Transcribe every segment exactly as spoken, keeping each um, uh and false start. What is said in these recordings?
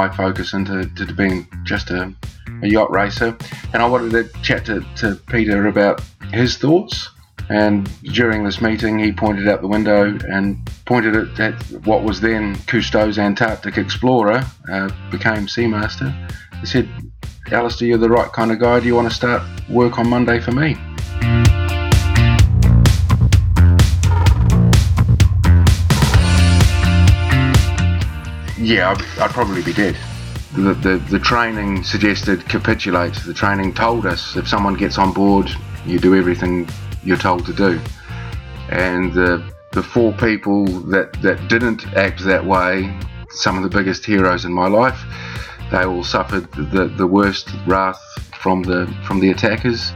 my focus into to being just a, a yacht racer. And I wanted to chat to, to Peter about his thoughts. And during this meeting, he pointed out the window and pointed at, at what was then Cousteau's Antarctic Explorer, uh, became Seamaster. He said, "Alistair, you're the right kind of guy. Do you want to start work on Monday for me?" Yeah, I'd, I'd probably be dead. The, the the training suggested capitulate. The training told us if someone gets on board, you do everything you're told to do. And the the four people that, that didn't act that way, some of the biggest heroes in my life, they all suffered the, the worst wrath from the from the attackers.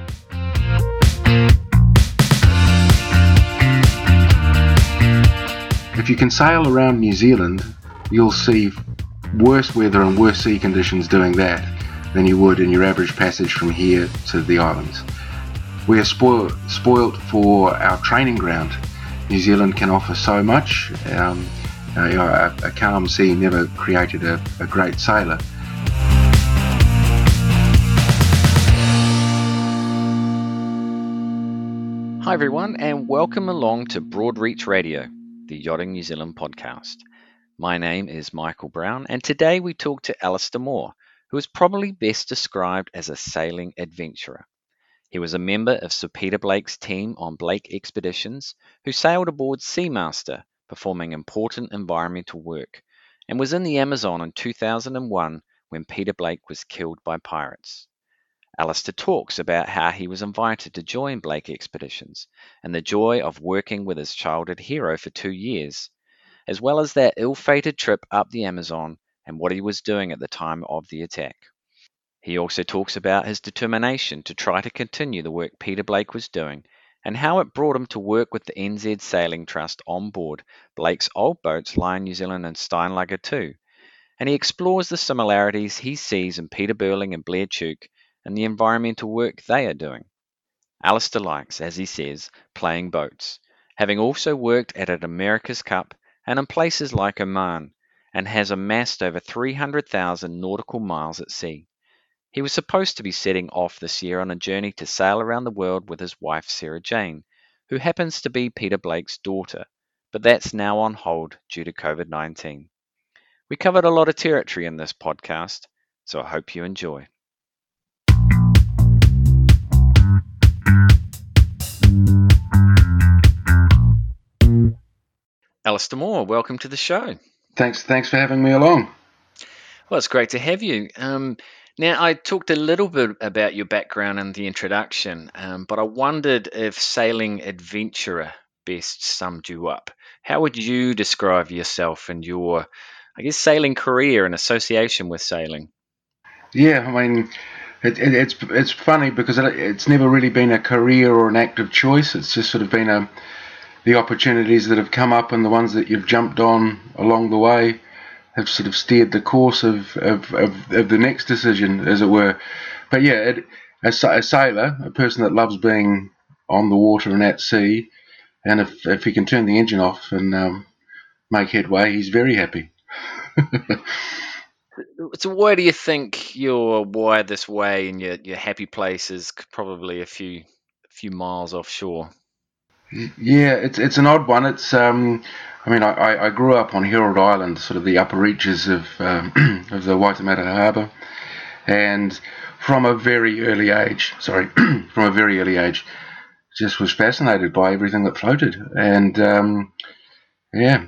If you can sail around New Zealand, you'll see worse weather and worse sea conditions doing that than you would in your average passage from here to the islands. We are spoil, spoilt for our training ground. New Zealand can offer so much. Um, you know, a, a calm sea never created a, a great sailor. Hi everyone, and welcome along to Broadreach Radio, the Yachting New Zealand podcast. My name is Michael Brown, and today we talk to Alistair Moore, who is probably best described as a sailing adventurer. He was a member of Sir Peter Blake's team on Blake Expeditions, who sailed aboard Seamaster, performing important environmental work, and was in the Amazon in two thousand one when Peter Blake was killed by pirates. Alistair talks about how he was invited to join Blake Expeditions and the joy of working with his childhood hero for two years, as well as that ill-fated trip up the Amazon and what he was doing at the time of the attack. He also talks about his determination to try to continue the work Peter Blake was doing and how it brought him to work with the N Z Sailing Trust on board Blake's old boats Lion New Zealand and Steinlager two. And he explores the similarities he sees in Peter Burling and Blair Tuke and the environmental work they are doing. Alistair likes, as he says, playing boats, having also worked at an America's Cup and in places like Oman, and has amassed over three hundred thousand nautical miles at sea. He was supposed to be setting off this year on a journey to sail around the world with his wife Sarah Jane, who happens to be Peter Blake's daughter, but that's now on hold due to covid nineteen. We covered a lot of territory in this podcast, so I hope you enjoy. Alistair Moore, welcome to the show. Thanks, thanks for having me along. Well, it's great to have you. Um, Now, I talked a little bit about your background in the introduction, um, but I wondered if sailing adventurer best summed you up. How would you describe yourself and your, I guess, sailing career and association with sailing? Yeah, I mean, it, it, it's it's funny because it, it's never really been a career or an active choice. It's just sort of been a, the opportunities that have come up and the ones that you've jumped on along the way have sort of steered the course of, of, of, of the next decision, as it were. But yeah, it, a, a sailor, a person that loves being on the water and at sea, and if, if he can turn the engine off and um, make headway, he's very happy. So why do you think your why this way and your, your happy place is probably a few a few miles offshore? Yeah, it's it's an odd one. It's um, I mean, I, I grew up on Herald Island, sort of the upper reaches of um, of the Waitemata Harbour, and from a very early age, sorry, from a very early age, just was fascinated by everything that floated, and um, yeah,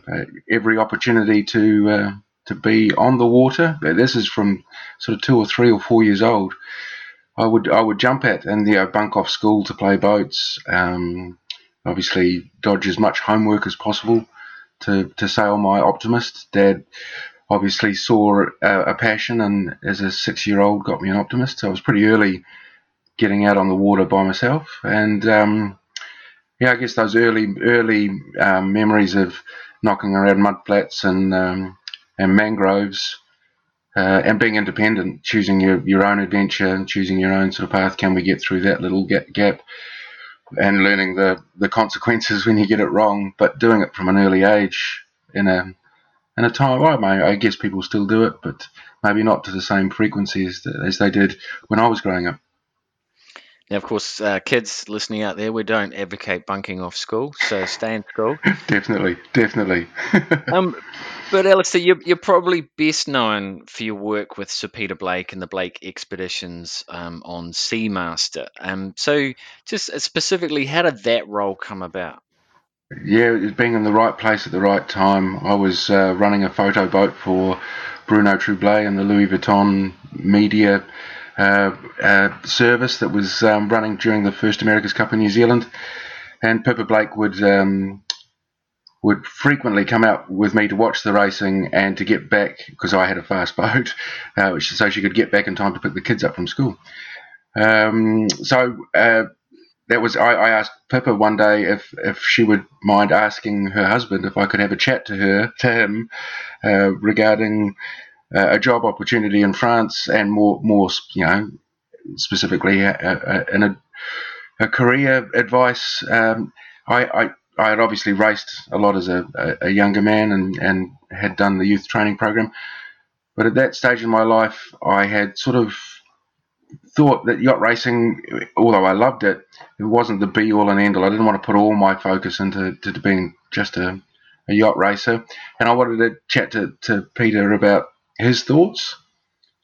every opportunity to uh, to be on the water. This is from sort of two or three or four years old. I would I would jump at and you know, bunk off school to play boats. Um, Obviously, dodge as much homework as possible to, to sail my Optimist. Dad obviously saw a, a passion and as a six-year-old got me an Optimist. So I was pretty early getting out on the water by myself. And, um, yeah, I guess those early early um, memories of knocking around mudflats and um, and mangroves uh, and being independent, choosing your, your own adventure and choosing your own sort of path. Can we get through that little gap? gap? And learning the, the consequences when you get it wrong, but doing it from an early age in a And at the time, I, I guess people still do it, but maybe not to the same frequencies as they did when I was growing up. Now, of course, uh, kids listening out there, we don't advocate bunking off school, so stay in school. definitely, definitely. um, but Alistair, you're, you're probably best known for your work with Sir Peter Blake and the Blake Expeditions um, on Seamaster. Um, so just specifically, how did that role come about? Yeah, it was being in the right place at the right time. I was uh, running a photo boat for Bruno Trublet and the Louis Vuitton media Uh, uh, service that was um, running during the first America's Cup in New Zealand, and Pippa Blake would um, would frequently come out with me to watch the racing and to get back, because I had a fast boat, uh, so she could get back in time to pick the kids up from school. Um, so uh, that was I, I asked Pippa one day if, if she would mind asking her husband if I could have a chat to her to him uh, regarding Uh, a job opportunity in France, and more, more, you know, specifically in a, a, a, a career advice. Um, I, I, I had obviously raced a lot as a, a, a younger man, and, and had done the youth training program. But at that stage in my life, I had sort of thought that yacht racing, although I loved it, it wasn't the be all and end all. I didn't want to put all my focus into to being just a, a yacht racer, and I wanted to chat to, to Peter about his thoughts.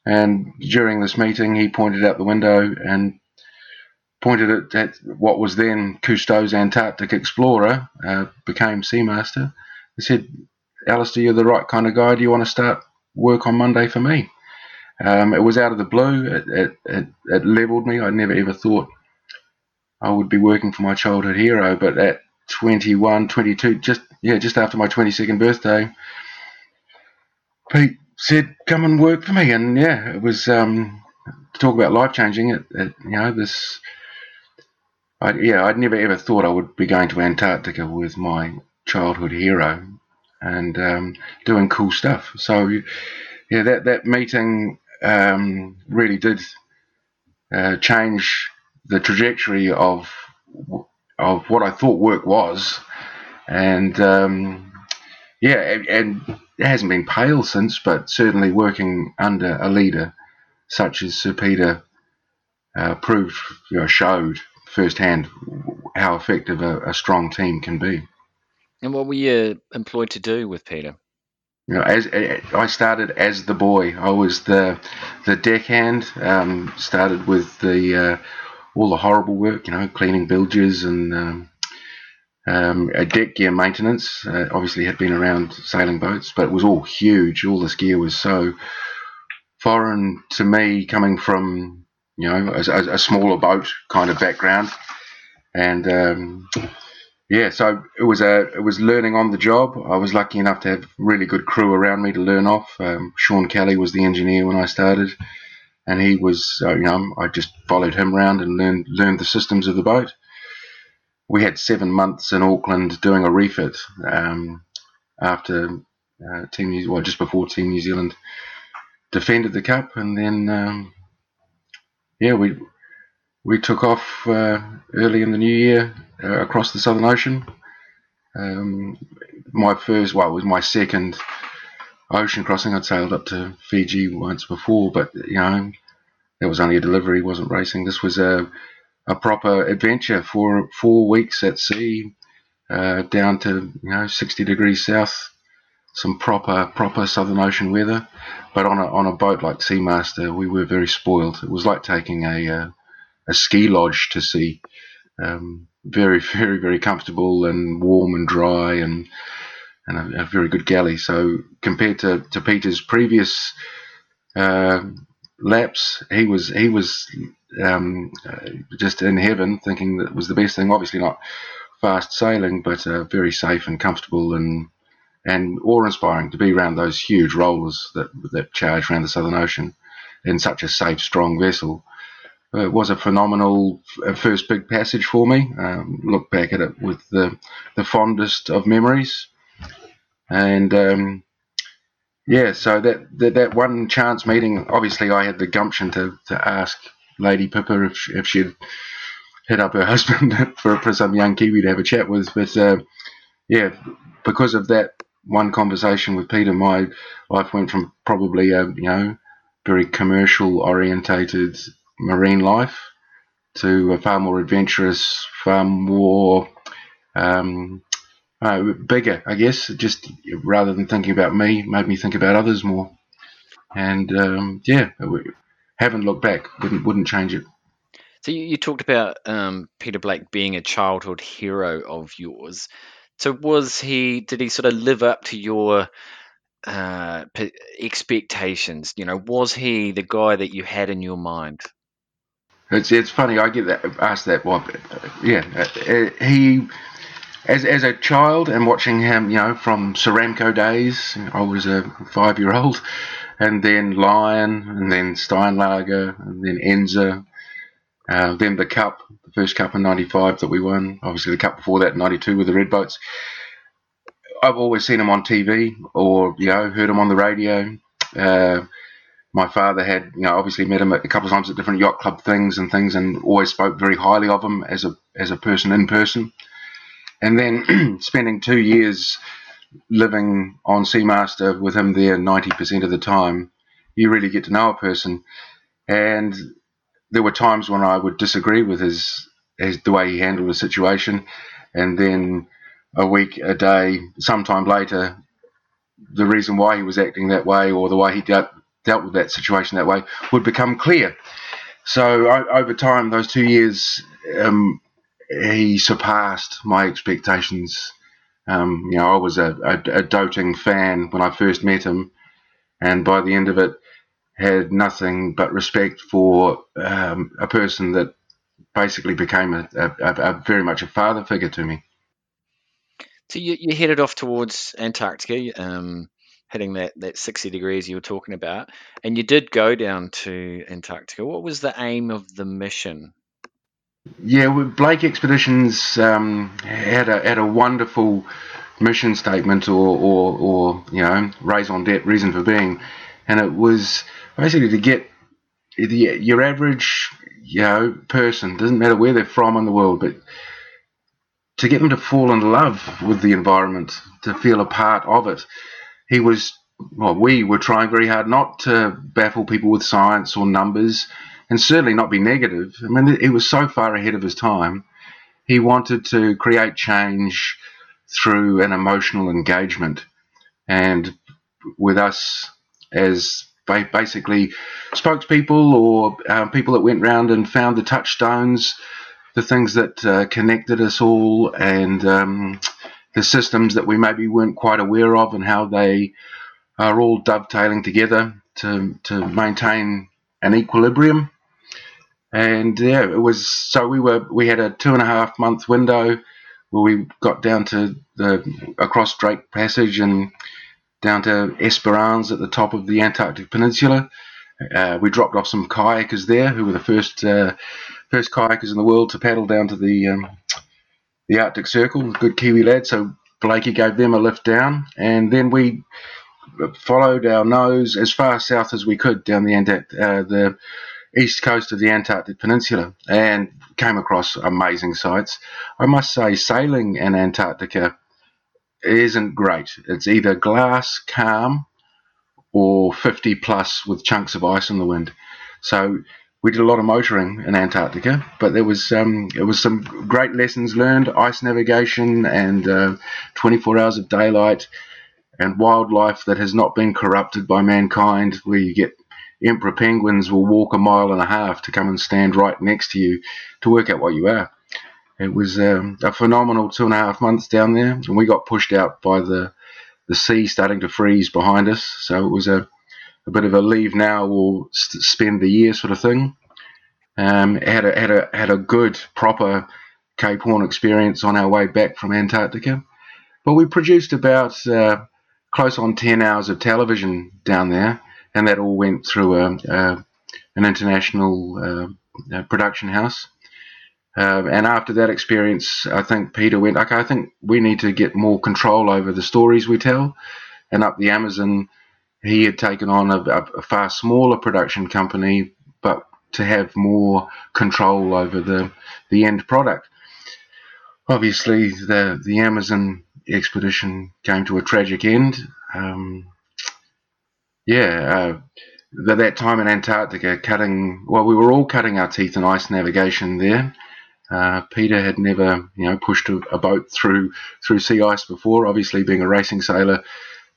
And during this meeting, he pointed out the window and pointed at what was then Cousteau's Antarctic Explorer, uh, became Seamaster. He said, "Alistair, you're the right kind of guy. Do you want to start work on Monday for me?" Um, it was out of the blue. It, it, it, it leveled me. I never ever thought I would be working for my childhood hero, but at twenty-one, twenty-two, just, yeah, just after my twenty-second birthday, Pete said, "Come and work for me," and yeah, it was um, to talk about life changing. It, it, you know, this. I, yeah, I'd never ever thought I would be going to Antarctica with my childhood hero, and um, doing cool stuff. So, yeah, that that meeting um, really did uh, change the trajectory of of what I thought work was, and um, yeah, and. and it hasn't been pale since, but certainly working under a leader such as Sir Peter uh, proved, you know, showed firsthand how effective a, a strong team can be. And what were you employed to do with Peter? You know, as, as I started as the boy, I was the the deckhand. Um, started with the uh, all the horrible work, you know, cleaning bilges and. Um, Um, a deck gear maintenance uh, obviously had been around sailing boats, but it was all huge. All this gear was so foreign to me, coming from, you know, a, a smaller boat kind of background, and um, yeah, so it was a it was learning on the job. I was lucky enough to have really good crew around me to learn off. Um, Sean Kelly was the engineer when I started, and he was uh, you know I just followed him around and learned learned the systems of the boat. We had seven months in Auckland doing a refit um, after uh, Team New well just before Team New Zealand defended the cup, and then um, yeah we we took off uh, early in the new year uh, across the Southern Ocean. Um, my first well it was my second ocean crossing. I'd sailed up to Fiji once before, but you know that was only a delivery, wasn't racing. This was a a proper adventure for four weeks at sea, uh, down to, you know, sixty degrees south, some proper proper Southern Ocean weather. But on a on a boat like Seamaster, we were very spoiled. It was like taking a uh, a ski lodge to sea. Um, very very very comfortable and warm and dry, and and a, a very good galley. So compared to, to Peter's previous uh, laps, he was he was. Um, uh, just in heaven, thinking that was the best thing. Obviously not fast sailing, but uh, very safe and comfortable, and and awe-inspiring to be around those huge rollers that that charge around the Southern Ocean in such a safe, strong vessel. Uh, it was a phenomenal f- first big passage for me. Um, look back at it with the the fondest of memories, and um, yeah. So that, that that one chance meeting, obviously I had the gumption to to ask Lady Pippa if, if she'd hit up her husband for, for some young Kiwi to have a chat with. But uh, yeah, because of that one conversation with Peter, my life went from probably a you know very commercial orientated marine life to a far more adventurous, far more um, uh, bigger, I guess. Just rather than thinking about me, made me think about others more. And um, yeah, haven't looked back. Wouldn't wouldn't change it. So you, you talked about um, Peter Blake being a childhood hero of yours. So was he? Did he sort of live up to your uh, p- expectations? You know, was he the guy that you had in your mind? It's it's funny. I get that asked that. Well, yeah, he as as a child and watching him, you know, from Ceramco days. I was a five year old, and then Lion, and then Steinlager, and then Enza. Uh, then the Cup, the first Cup in ninety-five that we won, obviously the Cup before that in ninety-two with the Red Boats. I've always seen him on T V or, you know, heard him on the radio. Uh, my father had, you know, obviously met him a couple of times at different yacht club things and things and always spoke very highly of him as a as a person in person. And then spending two years living on Seamaster with him there ninety percent of the time, you really get to know a person. And there were times when I would disagree with his, his the way he handled the situation, and then a week, a day, sometime later, the reason why he was acting that way or the way he dealt, dealt with that situation that way would become clear. So I, over time, those two years, um, he surpassed my expectations. Um, you know, I was a, a, a doting fan when I first met him, and by the end of it, had nothing but respect for um, a person that basically became a, a, a, a very much a father figure to me. So you, you headed off towards Antarctica, um, hitting that, that sixty degrees you were talking about, and you did go down to Antarctica. What was the aim of the mission? Yeah, well, Blake Expeditions um, had a had a wonderful mission statement, or or, or you know, raison d'être, reason for being. And it was basically to get the, your average, you know, person, doesn't matter where they're from in the world, but to get them to fall in love with the environment, to feel a part of it. He was, well, we were trying very hard not to baffle people with science or numbers, and certainly not be negative. I mean, he was so far ahead of his time. He wanted to create change through an emotional engagement, and with us as basically spokespeople or uh, people that went round and found the touchstones, the things that uh, connected us all, and um, the systems that we maybe weren't quite aware of and how they are all dovetailing together to, to maintain an equilibrium. And yeah, it was so we were we had a two and a half month window where we got down to the across Drake Passage and down to Esperance at the top of the Antarctic Peninsula. Uh, we dropped off some kayakers there, who were the first uh, first kayakers in the world to paddle down to the um, the Arctic Circle, good Kiwi lads. So Blakey gave them a lift down, and then we followed our nose as far south as we could down the Antarctic, uh, the east coast of the Antarctic Peninsula, and came across amazing sights. I must say, sailing in Antarctica isn't great. It's either glass calm or fifty plus with chunks of ice in the wind. So we did a lot of motoring in Antarctica, but there was um, it was some great lessons learned: ice navigation and uh, twenty-four hours of daylight and wildlife that has not been corrupted by mankind, where you get emperor penguins will walk a mile and a half to come and stand right next to you to work out what you are. It was um, a phenomenal two and a half months down there, and we got pushed out by the the sea starting to freeze behind us. So it was a, a bit of a leave now or st- spend the year sort of thing. Um, had a had a had a good proper Cape Horn experience on our way back from Antarctica, but we produced about uh, close on ten hours of television down there, and that all went through a, a an international uh, uh, production house. Um, and after that experience, I think Peter went, okay, I think we need to get more control over the stories we tell. And up the Amazon, he had taken on a, a far smaller production company, but to have more control over the, the end product. Obviously, the, the Amazon expedition came to a tragic end. Um, yeah, uh, at that time in Antarctica, cutting, well, we were all cutting our teeth in ice navigation there. Uh, Peter had never, you know, pushed a, a boat through through sea ice before. Obviously, being a racing sailor,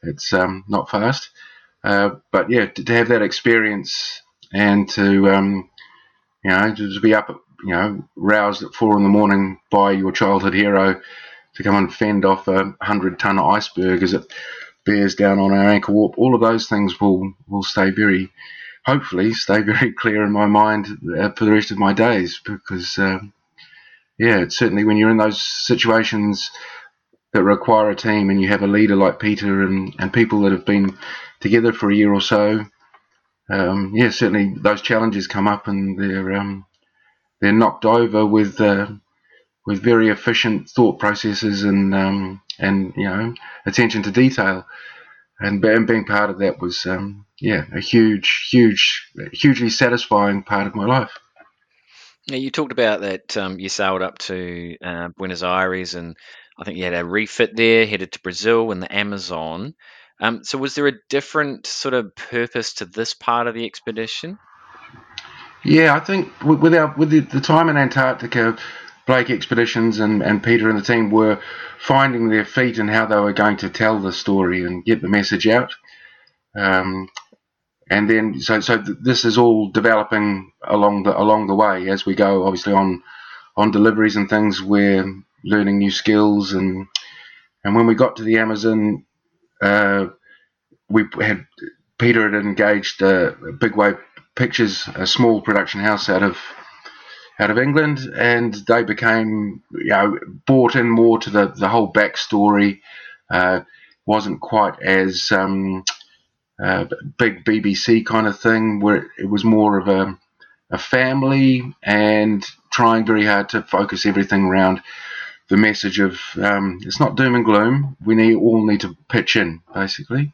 it's um, not fast. Uh, but yeah, to, to have that experience and to, um, you know, to be up, you know, roused at four in the morning by your childhood hero to come and fend off a hundred-ton iceberg as it bears down on our anchor warp. All of those things will will stay very, hopefully, stay very clear in my mind for the rest of my days because. Uh, Yeah, it's certainly when you're in those situations that require a team and you have a leader like Peter and, and people that have been together for a year or so, um, yeah, certainly those challenges come up and they're um, they're knocked over with uh, with very efficient thought processes and um, and you know attention to detail, and, and being part of that was um, yeah a huge, huge, hugely satisfying part of my life. Now, you talked about that um, you sailed up to uh, Buenos Aires and I think you had a refit there, headed to Brazil and the Amazon. Um, so was there a different sort of purpose to this part of the expedition? Yeah, I think with, our, with the, the time in Antarctica, Blake Expeditions and, and Peter and the team were finding their feet and how they were going to tell the story and get the message out. Um And then, so so th- this is all developing along the along the way as we go. Obviously, on on deliveries and things, we're learning new skills. And and when we got to the Amazon, uh, we had Peter had engaged uh, Big Wave Pictures, a small production house out of out of England, and they became you know bought in more to the the whole backstory. Uh, wasn't quite as um, Uh, big B B C kind of thing where it was more of a a family and trying very hard to focus everything around the message of um, it's not doom and gloom. We need, all need to pitch in, basically.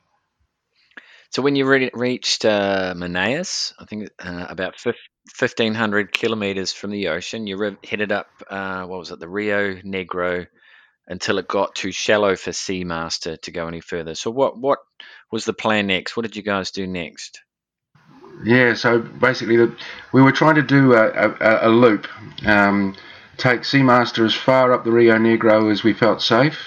So when you re- reached uh, Manaus, I think uh, about f- fifteen hundred kilometres from the ocean, you re- headed up, uh, what was it, the Rio Negro until it got too shallow for Seamaster to go any further. So what what was the plan next? What did you guys do next? Yeah, so basically the, we were trying to do a, a, a loop, um, take Seamaster as far up the Rio Negro as we felt safe,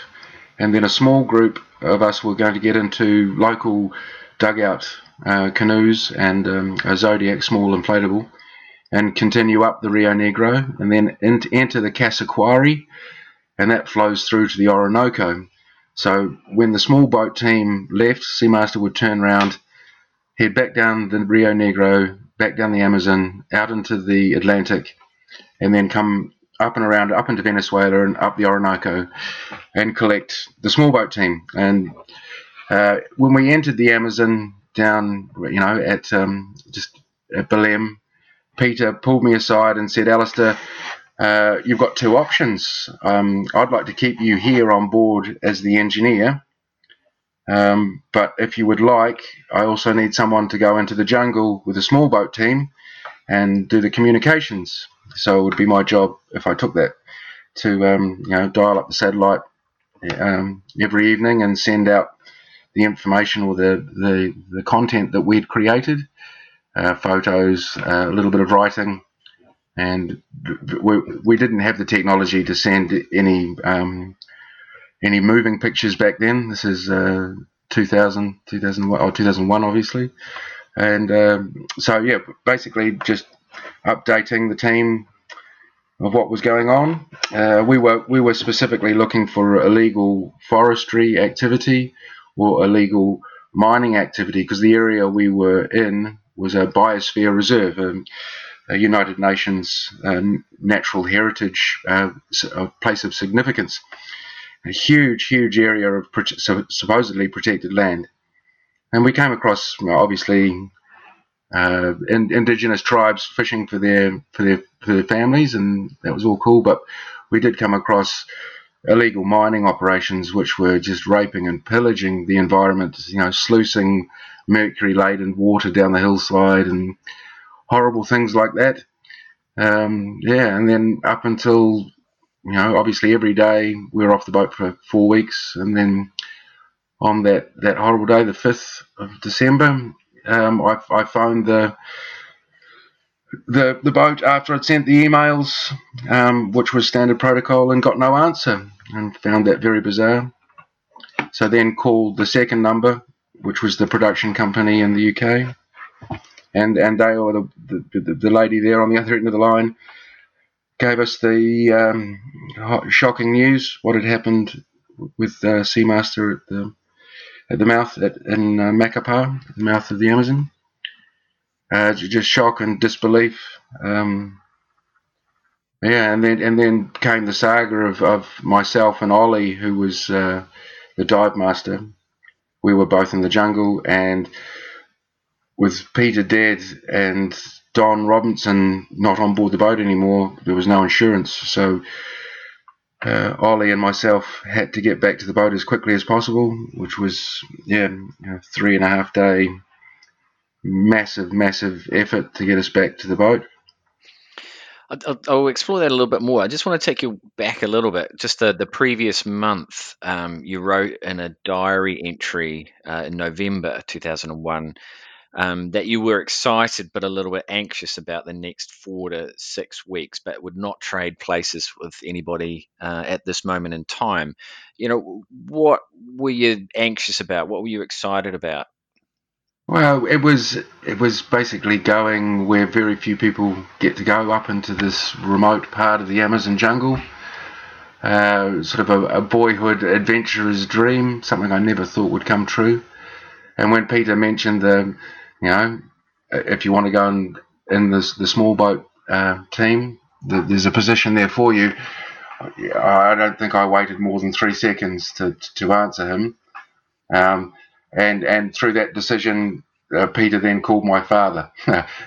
and then a small group of us were going to get into local dugout uh, canoes and um, a Zodiac small inflatable and continue up the Rio Negro and then in, enter the Cassiquiare, and that flows through to the Orinoco. So when the small boat team left, Seamaster would turn round, head back down the Rio Negro, back down the Amazon, out into the Atlantic, and then come up and around, up into Venezuela and up the Orinoco and collect the small boat team. And uh, when we entered the Amazon down, you know, at um, just at Belém, Peter pulled me aside and said, Alistair, Uh, you've got two options. Um, I'd like to keep you here on board as the engineer, um, but if you would like, I also need someone to go into the jungle with a small boat team and do the communications. So it would be my job, if I took that, to um, you know, dial up the satellite um, every evening and send out the information or the, the, the content that we'd created, uh, photos, uh, a little bit of writing. And we, we didn't have the technology to send any um, any moving pictures back then. This is uh, two thousand, two thousand one, or two thousand one, obviously. And um, so, yeah, basically just updating the team of what was going on. Uh, we were we were specifically looking for illegal forestry activity or illegal mining activity because the area we were in was a biosphere reserve. Um, A United Nations uh, natural heritage, uh, a place of significance, a huge, huge area of pro- so supposedly protected land, and we came across well, obviously uh, in, indigenous tribes fishing for their for their for their families, and that was all cool. But we did come across illegal mining operations, which were just raping and pillaging the environment, you know, sluicing mercury-laden water down the hillside and horrible things like that. Um, yeah, and then up until you know, obviously every day we were off the boat for four weeks. And then on that, that horrible day, the fifth of December, um, I, I phoned the, the the boat after I'd sent the emails, um, which was standard protocol, and got no answer, and found that very bizarre. So then called the second number, which was the production company in the U K, and and they or the the, the lady there on the other end of the line gave us the um, shocking news, what had happened with uh, Seamaster at the at the mouth at, in uh, Macapá, the mouth of the Amazon. Uh, just shock and disbelief. Um, yeah, and then and then came the saga of, of myself and Ollie, who was uh, the dive master. We were both in the jungle, and with Peter dead and Don Robinson not on board the boat anymore, there was no insurance. So uh, Ollie and myself had to get back to the boat as quickly as possible, which was, yeah, a three and a half day massive, massive effort to get us back to the boat. I'll, I'll explore that a little bit more. I just want to take you back a little bit. Just the, the previous month, um, you wrote in a diary entry uh, in November two thousand one um, that you were excited but a little bit anxious about the next four to six weeks, but would not trade places with anybody uh, at this moment in time. You know, what were you anxious about? What were you excited about? Well, it was it was basically going where very few people get to go, up into this remote part of the Amazon jungle. Uh, sort of a, a boyhood adventurer's dream, something I never thought would come true. And when Peter mentioned the, you know, if you want to go in, in this, the small boat uh, team, the, there's a position there for you. I don't think I waited more than three seconds to, to answer him. Um And and through that decision, uh, Peter then called my father.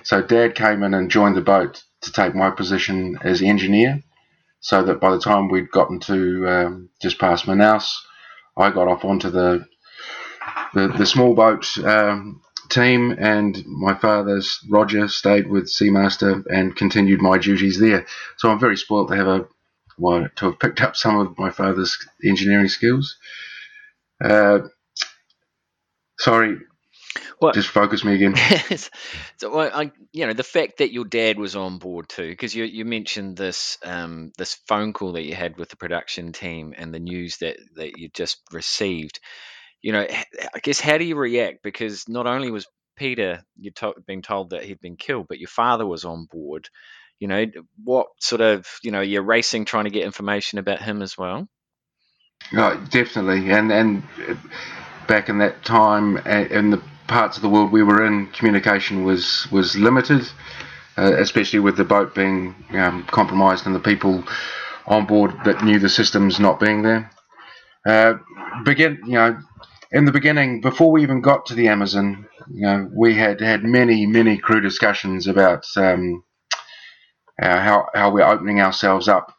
So Dad came in and joined the boat to take my position as engineer, so that by the time we'd gotten to um, just past Manaus, I got off onto the the, the small boat um, team, and my father, Roger, stayed with Seamaster and continued my duties there. So I'm very spoilt to have a well, to have picked up some of my father's engineering skills. Uh, Sorry, well, just focus me again. so, well, I, you know, the fact that your dad was on board too, because you, you mentioned this um, this phone call that you had with the production team and the news that, that you just received. You know, I guess how do you react? Because not only was Peter you to, being told that he'd been killed, but your father was on board. You know, what sort of, you know, you're racing trying to get information about him as well? Oh, definitely, and and. Uh, Back in that time, in the parts of the world we were in, communication was, was limited, uh, especially with the boat being um, compromised and the people on board that knew the systems not being there. Uh, begin, you know, in the beginning, before we even got to the Amazon, you know, we had had many, many crew discussions about um, uh, how how we're opening ourselves up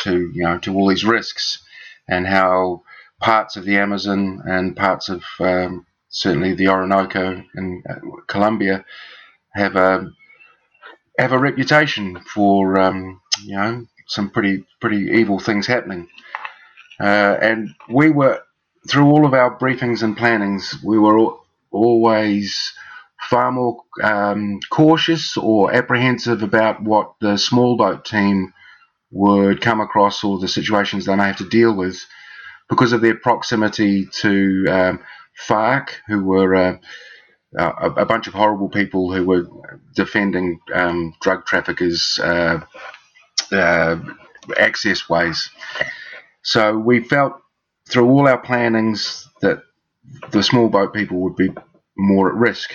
to, you know, to all these risks, and how parts of the Amazon and parts of um, certainly the Orinoco in Colombia have a have a reputation for um, you know, some pretty pretty evil things happening. Uh, and we were, through all of our briefings and plannings, we were al- always far more um, cautious or apprehensive about what the small boat team would come across or the situations they may have to deal with, because of their proximity to um, FARC, who were uh, a, a bunch of horrible people who were defending um, drug traffickers' uh, uh, access ways. So we felt through all our plannings that the small boat people would be more at risk,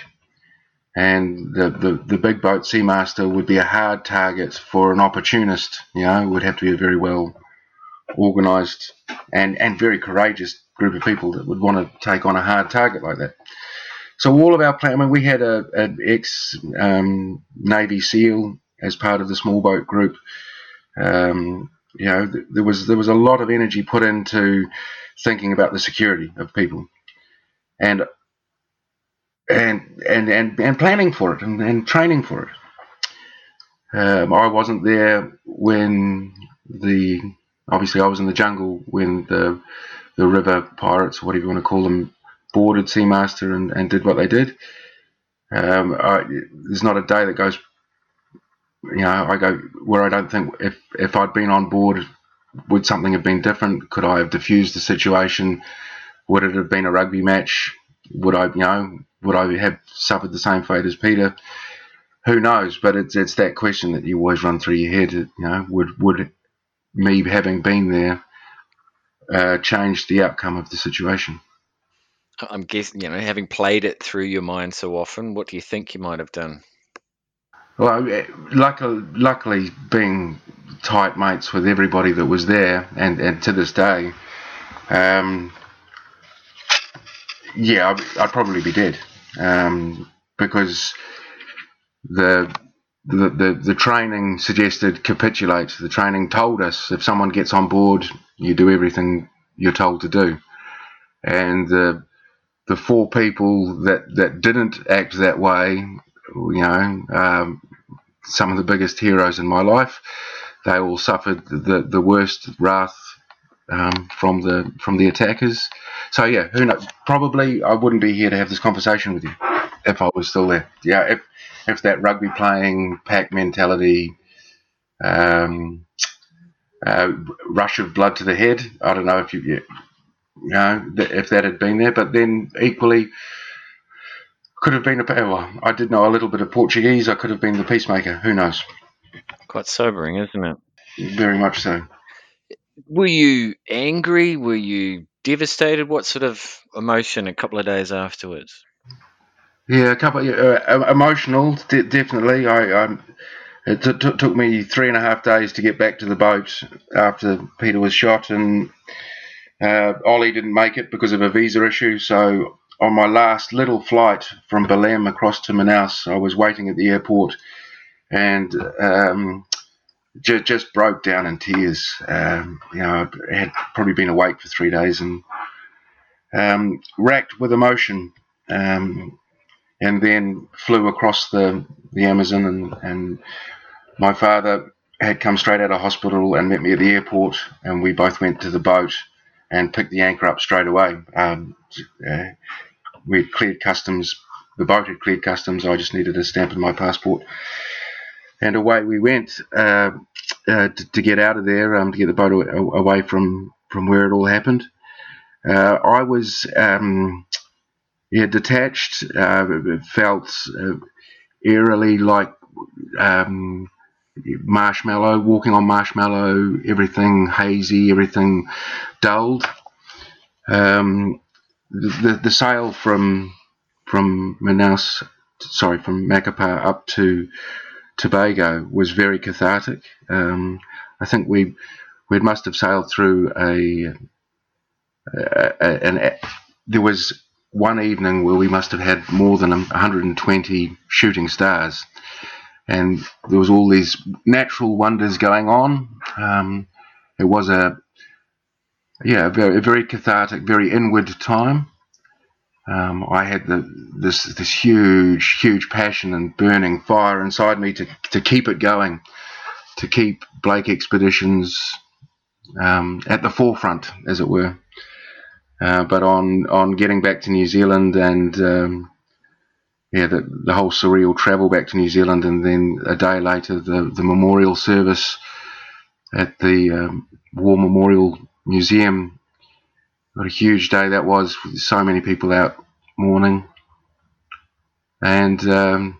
and the, the, the big boat Seamaster would be a hard target for an opportunist. You know, it would have to be a very well organised and, and very courageous group of people that would want to take on a hard target like that. So all of our plan, I mean, we had a an ex um, Navy SEAL as part of the small boat group. Um, you know, th- there was there was a lot of energy put into thinking about the security of people, and and and and, and planning for it and, and training for it. Um, I wasn't there when the obviously I was in the jungle when the the river pirates, whatever you want to call them, boarded Seamaster and, and did what they did. Um, I, there's not a day that goes, you know, I go where I don't think if, if I'd been on board, would something have been different? Could I have diffused the situation? Would it have been a rugby match? Would I, you know, would I have suffered the same fate as Peter? Who knows? But it's it's that question that you always run through your head. You know, would would me having been there uh, change the outcome of the situation? I'm guessing, you know, having played it through your mind so often, what do you think you might have done? Well, luckily, luckily being tight mates with everybody that was there, and, and to this day, um, yeah, I'd, I'd probably be dead, um, because the, the the the training suggested capitulate. The training told us if someone gets on board, you do everything you're told to do, and the the four people that, that didn't act that way, you know, um, some of the biggest heroes in my life, they all suffered the, the worst wrath um, from the from the attackers. So yeah, who knows? Probably I wouldn't be here to have this conversation with you if I was still there. Yeah, if if that rugby playing pack mentality, um, uh, rush of blood to the head. I don't know if you. Yeah, you know, if that had been there. But then equally could have been a well, I did know a little bit of Portuguese. I could have been the peacemaker. Who knows? Quite sobering, isn't it? Very much so. Were you angry? Were you devastated? What sort of emotion a couple of days afterwards? Yeah, a couple of, uh, emotional, de- definitely. I, I it t- t- took me three and a half days to get back to the boat after Peter was shot, and Uh, Ollie didn't make it because of a visa issue, so on my last little flight from Belém across to Manaus, I was waiting at the airport and um, ju- just broke down in tears. Um, you know, I had probably been awake for three days and um, racked with emotion, um, and then flew across the, the Amazon, and, and my father had come straight out of hospital and met me at the airport, and we both went to the boat and picked the anchor up straight away. Um, uh, we had cleared customs. The boat had cleared customs. I just needed a stamp in my passport. And away we went uh, uh, to, to get out of there, um, to get the boat away from, from where it all happened. Uh, I was um, yeah, detached, uh, felt uh, eerily like um, marshmallow, walking on marshmallow, everything hazy, everything dulled. Um, the the sail from from Manaus, sorry, from Macapá up to Tobago was very cathartic. Um, I think we we must have sailed through a, a, a an there was one evening where we must have had more than one hundred twenty shooting stars. And there was all these natural wonders going on. Um, it was a yeah, a very, a very cathartic, very inward time. Um, I had the, this this huge, huge passion and burning fire inside me to, to keep it going, to keep Blake Expeditions um, at the forefront, as it were. Uh, but on, on getting back to New Zealand and Um, Yeah, the, the whole surreal travel back to New Zealand, and then a day later, the, the memorial service at the um, War Memorial Museum. What a huge day that was! With so many people out mourning, and um,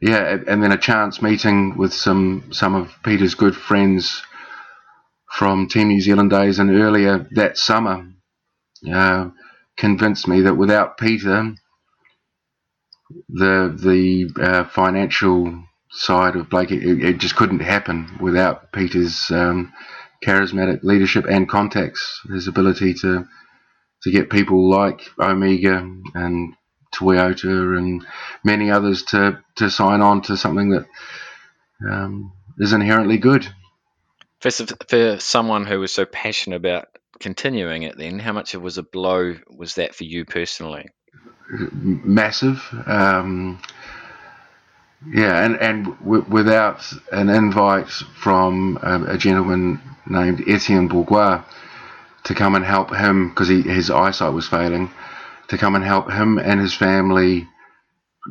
yeah, and then a chance meeting with some some of Peter's good friends from Team New Zealand days and earlier that summer uh, convinced me that without Peter, the the uh, financial side of Blake, it, it just couldn't happen without Peter's um, charismatic leadership and contacts, his ability to to get people like Omega and Toyota and many others to, to sign on to something that um, is inherently good. For, for someone who was so passionate about continuing it then, how much of a blow was that for you personally? Massive, um, yeah, and and w- without an invite from um, a gentleman named Etienne Bourgeois to come and help him, because he, his eyesight was failing, to come and help him and his family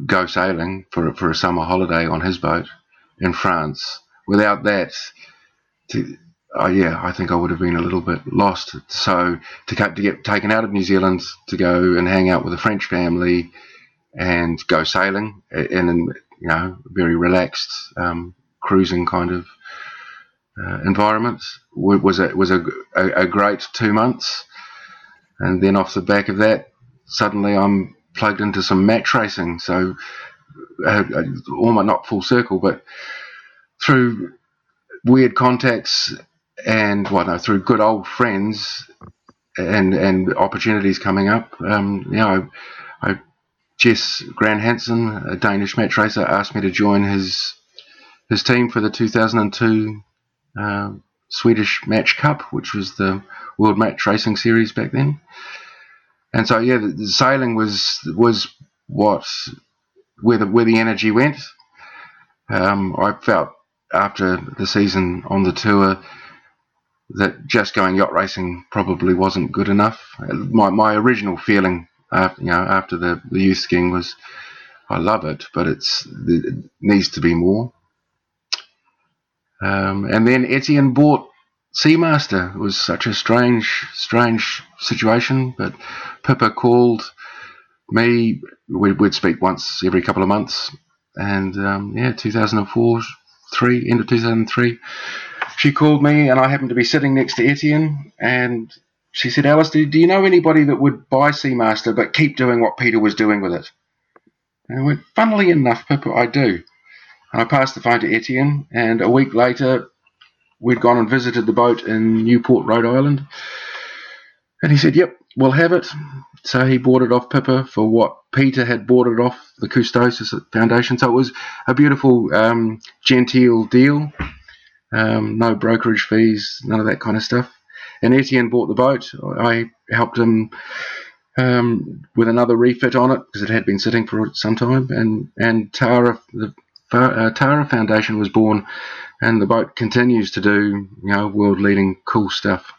go sailing for, for a summer holiday on his boat in France. Without that, to, oh yeah, I think I would have been a little bit lost. So to, to get taken out of New Zealand to go and hang out with a French family and go sailing in, in you know, very relaxed um, cruising kind of uh, environment was a, was a, a, a great two months. And then off the back of that, suddenly I'm plugged into some match racing. So uh, almost not full circle, but through weird contacts and well, no, through good old friends and and opportunities coming up. Um, you know, I, I, Jess Gran Hansen, a Danish match racer, asked me to join his his team for the two thousand two uh, Swedish Match Cup, which was the World Match Racing Series back then. And so, yeah, the, the sailing was was what where the where the energy went. Um, I felt after the season on the tour that just going yacht racing probably wasn't good enough. My my original feeling, after, you know, after the, the youth skiing was, I love it, but it's it needs to be more. Um, and then Etienne bought Seamaster. It was such a strange, strange situation, but Pippa called me. We'd, we'd speak once every couple of months, and um, yeah, two thousand four. Three, end of two thousand three, she called me, and I happened to be sitting next to Etienne, and she said, Alistair, do you know anybody that would buy Seamaster but keep doing what Peter was doing with it? And I went, funnily enough, Pippa, I do. And I passed the phone to Etienne, and a week later, we'd gone and visited the boat in Newport, Rhode Island, and he said, yep, we'll have it. So he bought it off Pippa for what Peter had bought it off the Cousteau's Foundation. So it was a beautiful, um, genteel deal. Um, no brokerage fees, none of that kind of stuff. And Etienne bought the boat. I helped him um, with another refit on it because it had been sitting for some time. And, and Tara, the uh, Tara Foundation was born, and the boat continues to do, you know, world-leading cool stuff.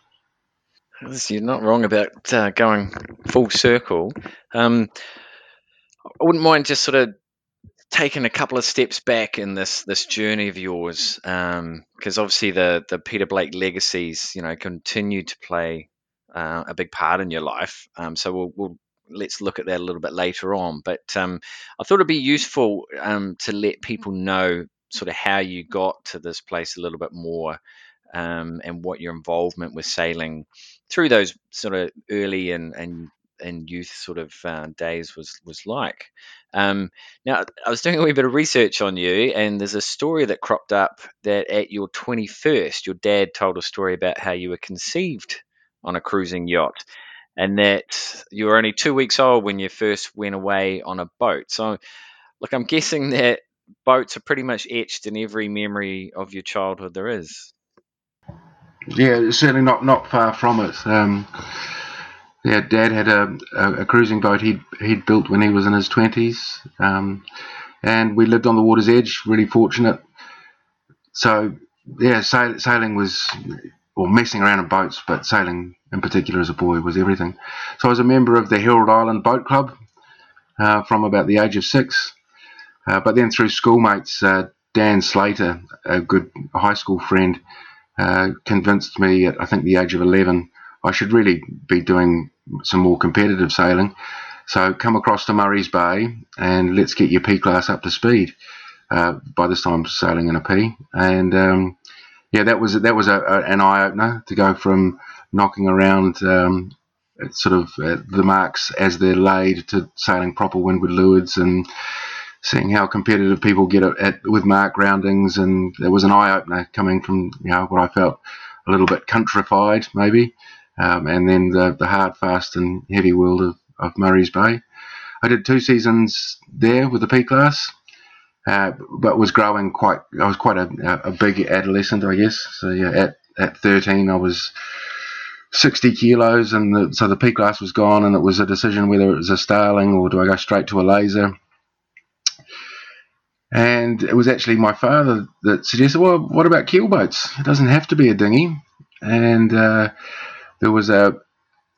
You're not wrong about uh, going full circle. Um, I wouldn't mind just sort of taking a couple of steps back in this this journey of yours, because um, obviously the the Peter Blake legacies, you know, continue to play uh, a big part in your life. Um, so we'll, we'll let's look at that a little bit later on. But um, I thought it'd be useful um, to let people know sort of how you got to this place a little bit more. Um, and what your involvement with sailing through those sort of early and and, and youth sort of uh, days was was like. Um, now, I was doing a wee bit of research on you, and there's a story that cropped up that at your twenty-first, your dad told a story about how you were conceived on a cruising yacht, and that you were only two weeks old when you first went away on a boat. So, look, I'm guessing that boats are pretty much etched in every memory of your childhood there is. Yeah, certainly not, not far from it. Um, yeah, Dad had a, a, a cruising boat he'd, he'd built when he was in his twenties, um, and we lived on the water's edge, really fortunate. So, yeah, sail, sailing was, or messing around in boats, but sailing in particular as a boy was everything. So I was a member of the Herald Island Boat Club uh, from about the age of six, uh, but then through schoolmates, uh, Dan Slater, a good high school friend, Uh, convinced me at I think the age of eleven I should really be doing some more competitive sailing. So come across to Murray's Bay and let's get your P class up to speed. Uh, by this time, sailing in a P, and um, yeah, that was that was a, a, an eye opener to go from knocking around um, sort of uh, the marks as they're laid to sailing proper windward lewards and seeing how competitive people get at, at with mark roundings, and there was an eye opener coming from, you know, what I felt a little bit countrified maybe, um, and then the, the hard, fast, and heavy world of, of Murray's Bay. I did two seasons there with the P class, uh, but was growing quite. I was quite a, a big adolescent, I guess. So yeah, at at thirteen, I was sixty kilos, and the, so the P class was gone, and it was a decision whether it was a Starling or do I go straight to a laser. And it was actually my father that suggested, well, what about keelboats? It doesn't have to be a dinghy. and uh, there was a,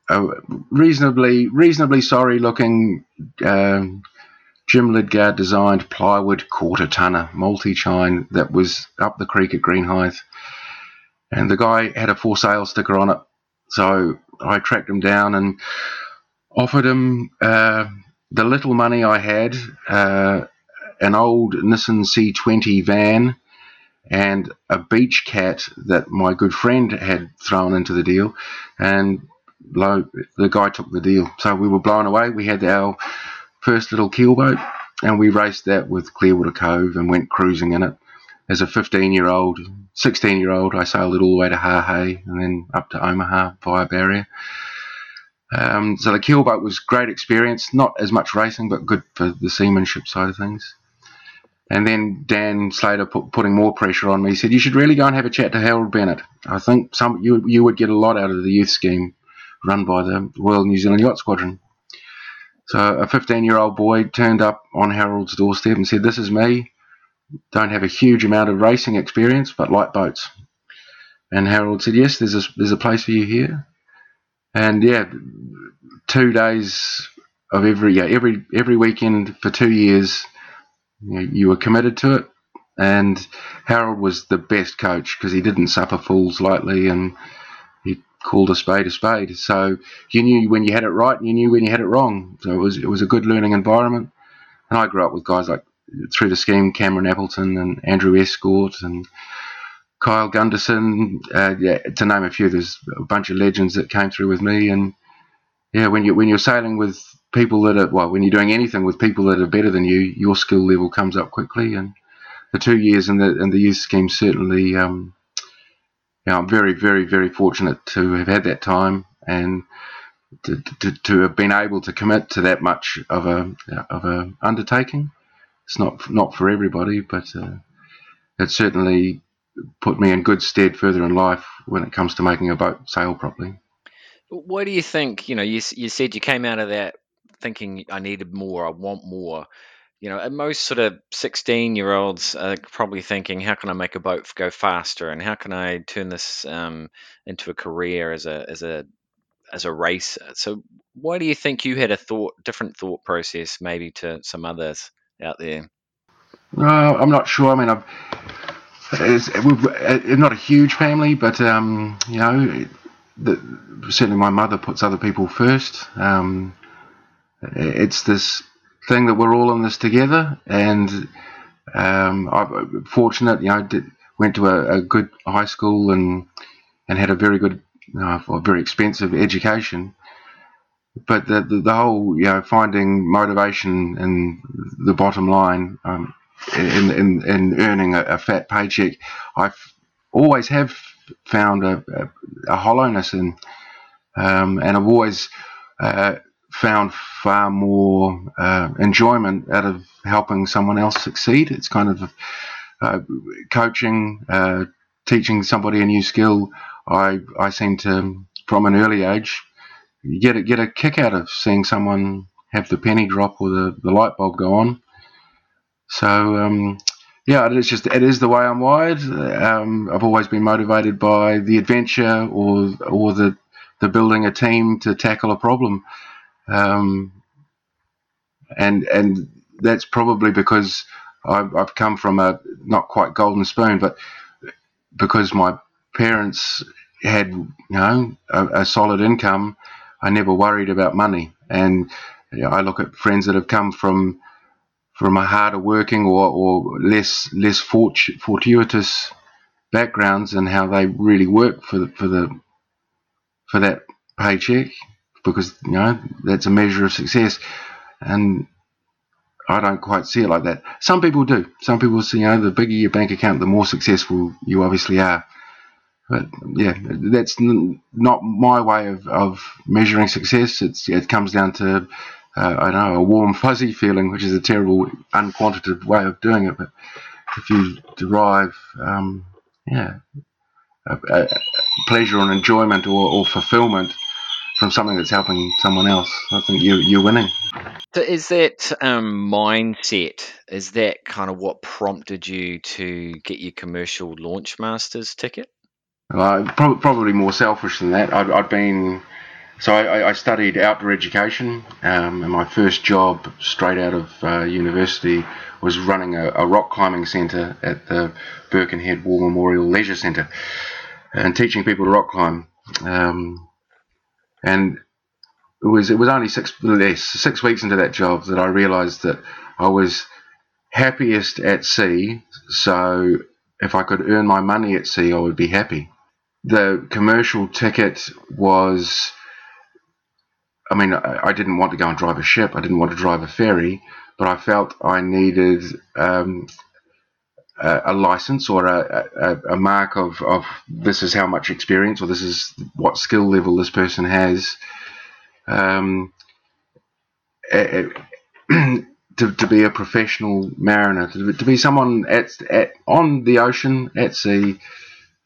a reasonably reasonably sorry looking um, Jim Lidgard designed plywood quarter tonner multi-chine that was up the creek at Greenhithe, and the guy had a for sale sticker on it. So I tracked him down and offered him uh, the little money I had, uh, an old Nissan C twenty van and a beach cat that my good friend had thrown into the deal, and lo, the guy took the deal. So we were blown away. We had our first little keelboat, and we raced that with Clearwater Cove and went cruising in it. As a fifteen-year-old, sixteen-year-old, I sailed it all the way to Hahei and then up to Omaha via Barrier. Um, so the keelboat was great experience, not as much racing, but good for the seamanship side of things. And then Dan Slater put, putting more pressure on me. He said, you should really go and have a chat to Harold Bennett. I think some you you would get a lot out of the youth scheme run by the Royal New Zealand Yacht Squadron. So a fifteen-year-old boy turned up on Harold's doorstep and said, this is me. Don't have a huge amount of racing experience, but like boats. And Harold said, yes, there's a, there's a place for you here. And yeah, two days of every yeah, every every weekend for two years, you know, you were committed to it. And Harold was the best coach because he didn't suffer fools lightly, and he called a spade a spade. So you knew when you had it right, and you knew when you had it wrong. So it was it was a good learning environment. And I grew up with guys like, through the scheme, Cameron Appleton and Andrew Escort and Kyle Gunderson, uh, yeah, to name a few. There's a bunch of legends that came through with me. And yeah, when you when you're sailing with people that are well, when you're doing anything with people that are better than you, your skill level comes up quickly. And the two years in the in the youth scheme certainly, um, you know, I'm very, very, very fortunate to have had that time and to to, to have been able to commit to that much of a of a undertaking. It's not not for everybody, but uh, it certainly put me in good stead further in life when it comes to making a boat sail properly. Why do you think, you know, you you said you came out of that thinking I needed more, I want more. You know, and most sort of sixteen-year-olds are probably thinking, how can I make a boat go faster, and how can I turn this um, into a career as a as a as a racer? So why do you think you had a thought different thought process maybe to some others out there? No, uh, I'm not sure. I mean, I've it's, we're not a huge family, but um, you know, the, certainly my mother puts other people first. Um, it's this thing that we're all in this together, and um, I'm fortunate. You know, did, went to a, a good high school and and had a very good, uh, or very expensive education. But the, the the whole, you know, finding motivation in the bottom line, um, in in, in earning a, a fat paycheck, I've always have found a, a, a hollowness in, um, and I've always uh, found far more uh, enjoyment out of helping someone else succeed. It's kind of uh, coaching, uh, teaching somebody a new skill. I I seem to, from an early age, You get a, get a kick out of seeing someone have the penny drop or the, the light bulb go on. So, um, yeah, it's just, it is the way I'm wired. Um, I've always been motivated by the adventure or or the, the building a team to tackle a problem. Um, and and that's probably because I've, I've come from a not quite golden spoon, but because my parents had, you know, a, a solid income, I never worried about money. And you know, I look at friends that have come from from a harder working or, or less less fortu- fortuitous backgrounds, and how they really work for the, for the for that paycheck, because you know that's a measure of success. And I don't quite see it like that. Some people do. Some people see, you know, the bigger your bank account, the more successful you obviously are. But yeah, that's n- not my way of, of measuring success. It's, it comes down to, uh, I don't know, a warm fuzzy feeling, which is a terrible, unquantitative way of doing it. But if you derive, um, yeah, a, a pleasure and enjoyment or, or fulfillment from something that's helping someone else, I think you, you're winning. So is that um, mindset, is that kind of what prompted you to get your commercial Launch Masters ticket? Uh, pro- probably more selfish than that. I'd, I'd been... So I, I studied outdoor education, um, and my first job straight out of uh, university was running a, a rock climbing centre at the Birkenhead War Memorial Leisure Centre and teaching people to rock climb. Um, and it was it was only six less six weeks into that job that I realised that I was happiest at sea. So if I could earn my money at sea, I would be happy. The commercial ticket was... I mean, I didn't want to go and drive a ship. I didn't want to drive a ferry, but I felt I needed um, a, a license or a, a, a mark of, of this is how much experience or this is what skill level this person has um, to, to be a professional mariner, to, to be someone at, at on the ocean, at sea,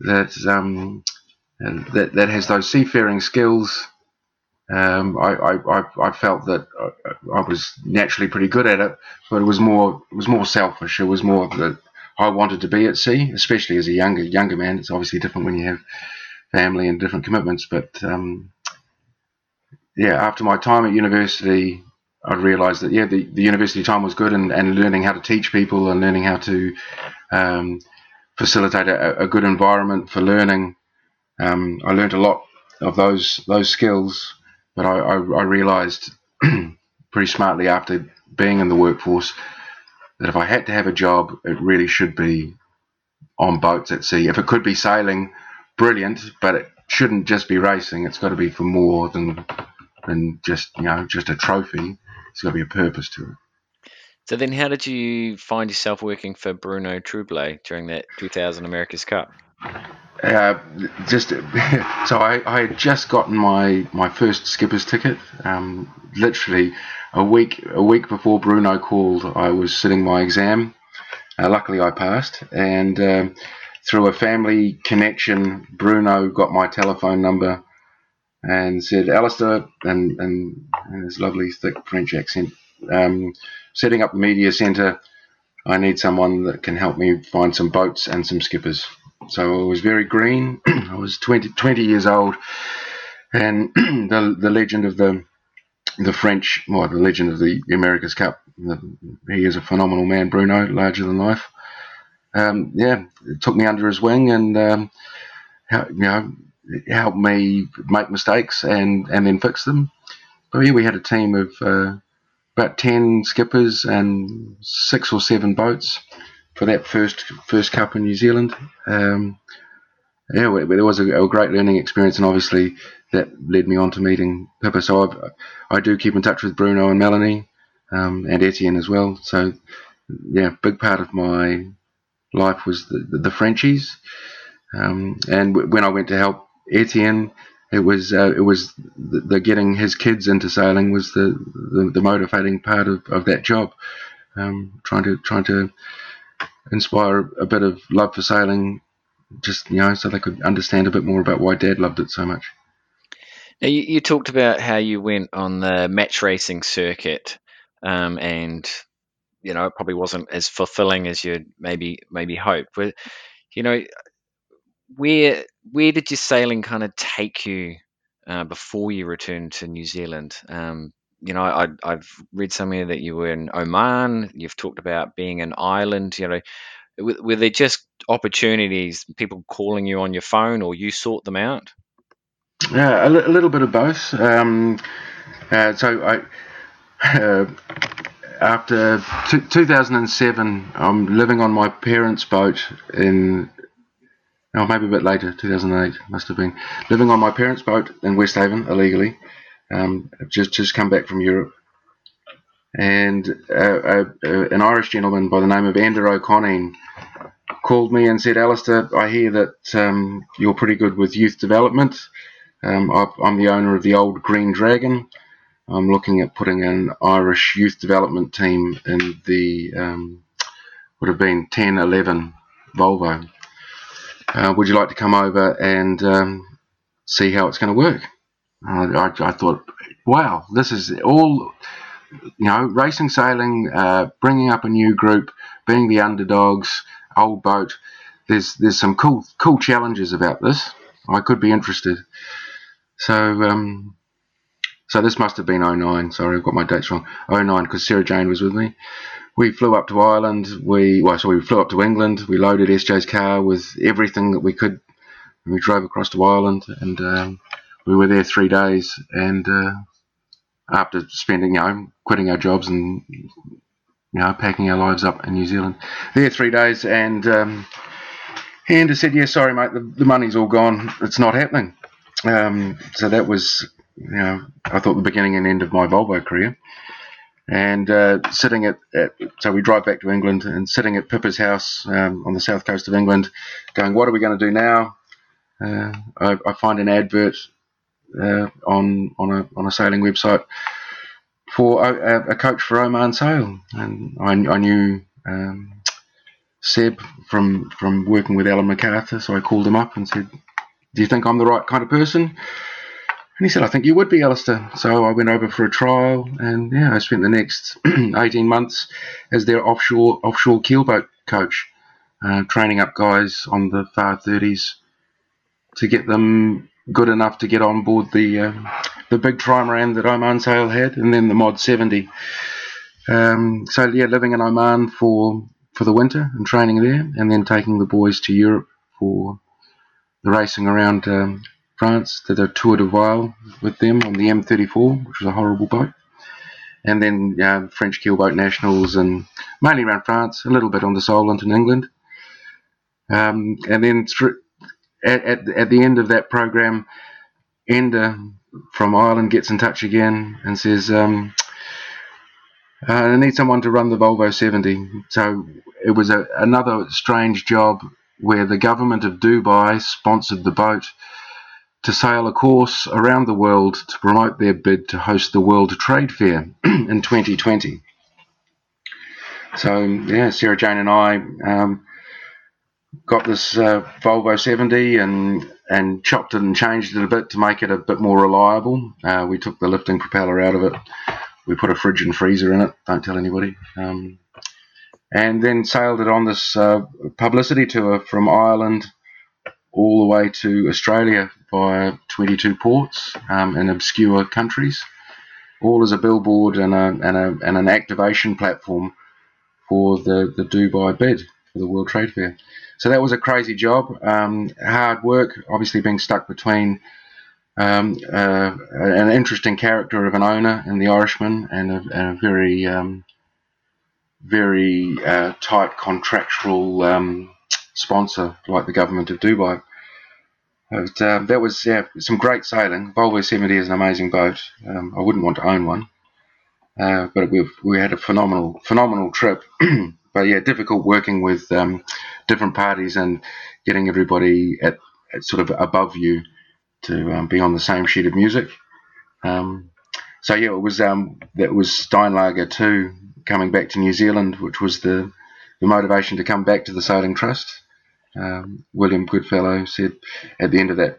that, um, that, that has those seafaring skills. Um, I, I, I felt that I was naturally pretty good at it, but it was more it was more selfish. It was more that I wanted to be at sea, especially as a younger younger man. It's obviously different when you have family and different commitments. But um, yeah, after my time at university, I realised that yeah, the, the university time was good, and, and learning how to teach people and learning how to um, facilitate a, a good environment for learning. Um, I learned a lot of those those skills. But I, I, I realised pretty smartly after being in the workforce that if I had to have a job, it really should be on boats at sea. If it could be sailing, brilliant, but it shouldn't just be racing. It's got to be for more than than just, you know, just a trophy. It's got to be a purpose to it. So then how did you find yourself working for Bruno Trublet during that two thousand America's Cup? Uh, just so I, I had just gotten my, my first skipper's ticket. Um, literally a week a week before Bruno called, I was sitting my exam. Uh, luckily, I passed, and uh, through a family connection, Bruno got my telephone number and said, "Alistair," and and, and his lovely thick French accent, um, "setting up the media centre. I need someone that can help me find some boats and some skippers." So I was very green. I was twenty, twenty years old, and the the legend of the the French, well, the legend of the America's Cup. The, he is a phenomenal man, Bruno, larger than life. Um, yeah, took me under his wing and um, you know helped me make mistakes and, and then fix them. But yeah, we had a team of uh, about ten skippers and six or seven boats for that first first cup in New Zealand. Um, yeah, it was a, a great learning experience, and obviously that led me on to meeting Pippa. So I've, I do keep in touch with Bruno and Melanie um, and Etienne as well. So yeah, big part of my life was the, the, the Frenchies. Um, and w- when I went to help Etienne, it was uh, it was the, the getting his kids into sailing was the, the, the motivating part of, of that job. Um, trying to trying to inspire a bit of love for sailing, just, you know, so they could understand a bit more about why Dad loved it so much. Now, you, you talked about how you went on the match racing circuit, um, and, you know, it probably wasn't as fulfilling as you maybe maybe hoped. But, you know, where where did your sailing kind of take you uh, before you returned to New Zealand? Um, You know, I, I've read somewhere that you were in Oman. You've talked about being in Ireland. You know, were, were there just opportunities, people calling you on your phone, or you sought them out? Yeah, a, l- a little bit of both. Um, uh, so I, uh, after t- two thousand seven, I'm living on my parents' boat in, oh, maybe a bit later, two thousand eight must have been, living on my parents' boat in Westhaven illegally. Um, I've just just come back from Europe, and uh, uh, an Irish gentleman by the name of Andrew O'Connor called me and said, "Alistair, I hear that um, you're pretty good with youth development. Um, I've, I'm the owner of the Old Green Dragon. I'm looking at putting an Irish youth development team in the um, would have been ten eleven Volvo. Uh, would you like to come over and um, see how it's going to work?" I, I thought, wow, this is all, you know, racing, sailing, uh, bringing up a new group, being the underdogs, old boat. there's there's some cool cool challenges about this. I could be interested. So um, so this must have been oh nine. Sorry, I've got my dates wrong. oh nine, because Sarah Jane was with me. We flew up to Ireland. We well, so we flew up to England. We loaded S J's car with everything that we could. We drove across to Ireland, and um, we were there three days. And uh, after spending, you know, quitting our jobs and, you know, packing our lives up in New Zealand, there three days, and um, Andrew said, "Yeah, sorry, mate, the, the money's all gone. It's not happening." Um, so that was, you know, I thought the beginning and end of my Volvo career. And uh, sitting at, at, so we drive back to England, and sitting at Pippa's house um, on the south coast of England, going, "What are we going to do now?" Uh, I, I find an advert uh, on on a on a sailing website for a, a coach for Oman Sail, and I, I knew um, Seb from from working with Alan MacArthur, so I called him up and said, "Do you think I'm the right kind of person?" And he said, "I think you would be, Alistair." So I went over for a trial, and yeah, I spent the next eighteen months as their offshore offshore keelboat coach, uh, training up guys on the far thirties to get them good enough to get on board the uh, the big trimaran that Oman Sail had, and then the Mod seventy. Um, so, yeah, living in Oman for, for the winter and training there, and then taking the boys to Europe for the racing around um, France, did a Tour de Ville with them on the M thirty-four, which was a horrible boat. And then uh, French keelboat nationals, and mainly around France, a little bit on the Solent in England. Um, and then through... At, at at the end of that program, Ender from Ireland gets in touch again and says, um, uh, "I need someone to run the Volvo seventy." So it was a, another strange job where the government of Dubai sponsored the boat to sail a course around the world to promote their bid to host the World Trade Fair in twenty twenty. So yeah, Sarah Jane and I. Um, Got this uh, Volvo seventy and and chopped it and changed it a bit to make it a bit more reliable. Uh, we took the lifting propeller out of it. We put a fridge and freezer in it. Don't tell anybody. Um, and then sailed it on this uh, publicity tour from Ireland all the way to Australia via twenty-two ports um, in obscure countries, all as a billboard and a and a and an activation platform for the the Dubai bid for the World Trade Fair. So that was a crazy job, um, hard work, obviously being stuck between um, uh, an interesting character of an owner in the Irishman and a, and a very, um, very uh, tight contractual um, sponsor like the government of Dubai. But, uh, that was yeah, some great sailing. Volvo seventy is an amazing boat. Um, I wouldn't want to own one, uh, but we've, we had a phenomenal, phenomenal trip. But yeah, difficult working with um, different parties and getting everybody at, at sort of above you to um, be on the same sheet of music. Um, so yeah, it was um, that was Steinlager two coming back to New Zealand, which was the, the motivation to come back to the Sailing Trust. Um, William Goodfellow said at the end of that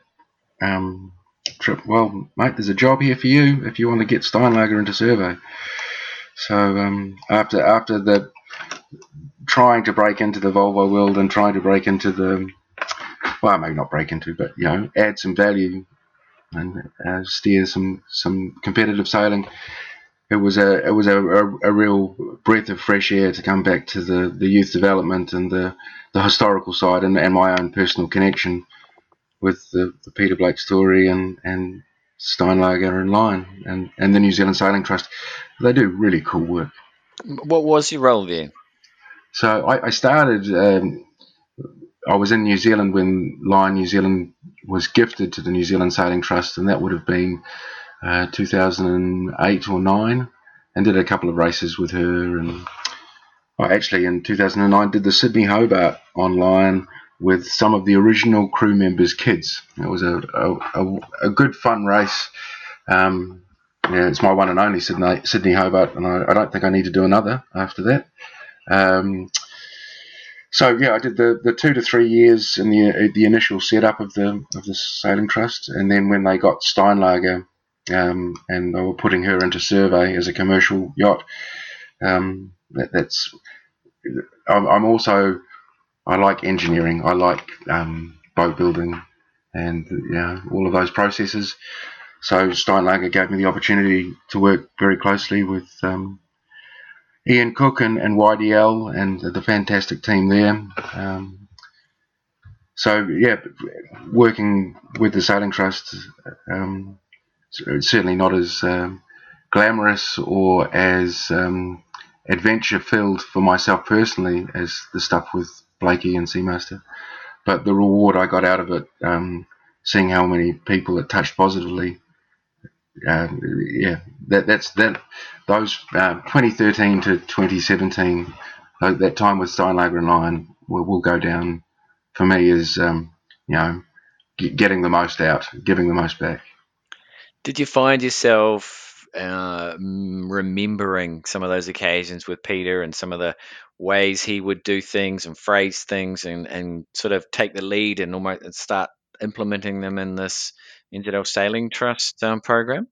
um, trip, "Well, mate, there's a job here for you if you want to get Steinlager into survey." So um, after after the trying to break into the Volvo world and trying to break into the, well, maybe not break into, but, you know, add some value and uh, steer some, some competitive sailing. It was a it was a, a, a real breath of fresh air to come back to the, the youth development and the, the historical side and, and my own personal connection with the, the Peter Blake story and, and Steinlager and Lion and, and the New Zealand Sailing Trust. They do really cool work. What was your role there? So I, I started, um, I was in New Zealand when Lion New Zealand was gifted to the New Zealand Sailing Trust, and that would have been uh, two thousand eight or nine, and did a couple of races with her. And I actually in two thousand nine did the Sydney Hobart on Lion with some of the original crew members' kids. It was a, a, a good fun race. Um, yeah, it's my one and only Sydney, Sydney Hobart, and I, I don't think I need to do another after that. Um, so yeah, I did the, the two to three years in the the initial setup of the of the Sailing Trust, and then when they got Steinlager, um, and they were putting her into survey as a commercial yacht. Um, that, that's I'm also I like engineering. I like um, boat building and you know, all of those processes. So Steinlager gave me the opportunity to work very closely with um, Ian Cook and, and Y D L and the fantastic team there. Um, so, yeah, working with the Sailing Trust, um, it's certainly not as um, glamorous or as um, adventure-filled for myself personally as the stuff with Blakey and Seamaster. But the reward I got out of it, um, seeing how many people it touched positively, uh, yeah, that that's that. Those uh, twenty thirteen to twenty seventeen, uh, that time with Steinlager and Lion will, will go down for me as um, you know, g- getting the most out, giving the most back. Did you find yourself uh, remembering some of those occasions with Peter and some of the ways he would do things and phrase things and, and sort of take the lead and almost and start implementing them in this N Z L Sailing Trust um, program?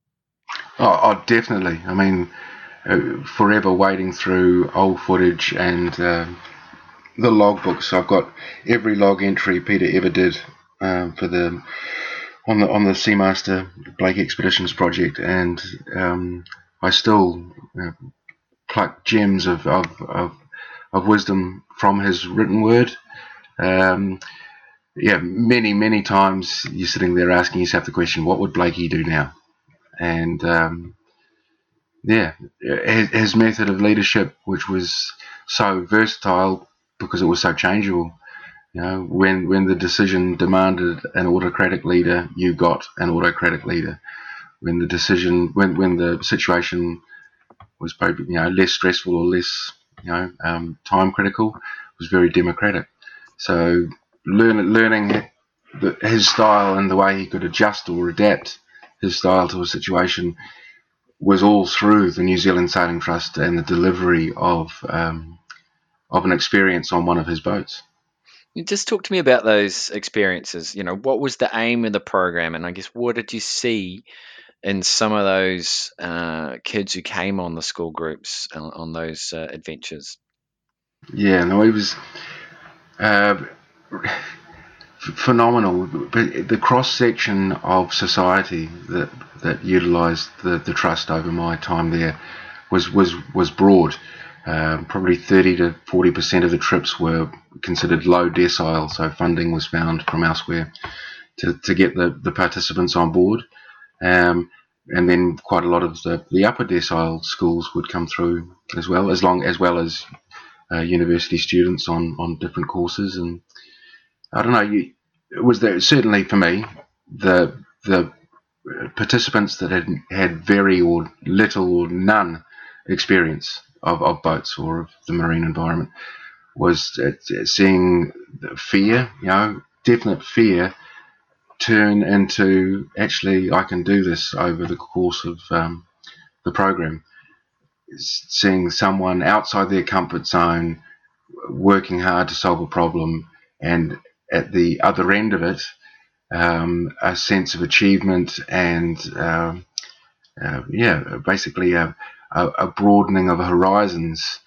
Oh, oh, definitely. I mean, uh, forever wading through old footage and uh, the log books. I've got every log entry Peter ever did um, for the on the on the Seamaster Blake Expeditions project, and um, I still uh, pluck gems of of, of of wisdom from his written word. Um, Yeah, many, many times you're sitting there asking yourself the question, what would Blakey do now? And, um, yeah, his, his method of leadership, which was so versatile because it was so changeable, you know, when, when the decision demanded an autocratic leader, you got an autocratic leader. When the decision, when, when the situation was, you know, less stressful or less, you know, um, time critical, it was very democratic. So... Learn, learning his style and the way he could adjust or adapt his style to a situation was all through the New Zealand Sailing Trust and the delivery of um, of an experience on one of his boats. You just talk to me about those experiences. You know, what was the aim of the program, and I guess what did you see in some of those uh, kids who came on the school groups on, on those uh, adventures? Yeah, no, it was. Uh, phenomenal, the cross section of society that that utilized the, the trust over my time there was was was broad. Um, probably thirty to forty percent of the trips were considered low decile, so funding was found from elsewhere to, to get the, the participants on board, um, and then quite a lot of the, the upper decile schools would come through as well, as long as well as uh, university students on, on different courses. And I don't know. You, it was there, certainly for me, the the participants that had had very or little or none experience of, of boats or of the marine environment was seeing the fear, you know, definite fear, turn into actually I can do this over the course of um, the program. Seeing someone outside their comfort zone, working hard to solve a problem. And at the other end of it, um, a sense of achievement and, uh, uh, yeah, basically a, a, a broadening of horizons.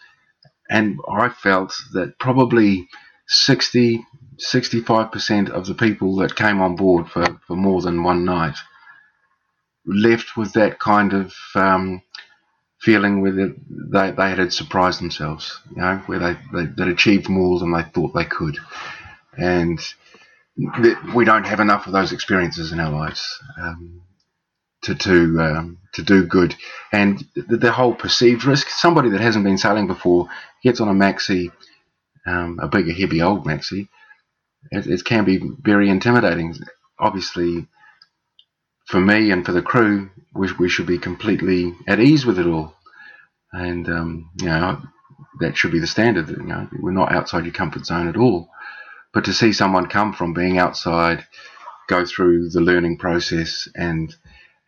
And I felt that probably sixty, sixty-five percent of the people that came on board for, for more than one night left with that kind of um, feeling where they, they had surprised themselves, you know, where they, they, they achieved more than they thought they could. And we don't have enough of those experiences in our lives um, to to um, to do good. And the, the whole perceived risk, somebody that hasn't been sailing before gets on a maxi, um, a bigger, heavy old maxi, it, it can be very intimidating. Obviously, for me and for the crew, we, we should be completely at ease with it all. And, um, you know, that should be the standard. You know, we're not outside your comfort zone at all. But to see someone come from being outside, go through the learning process and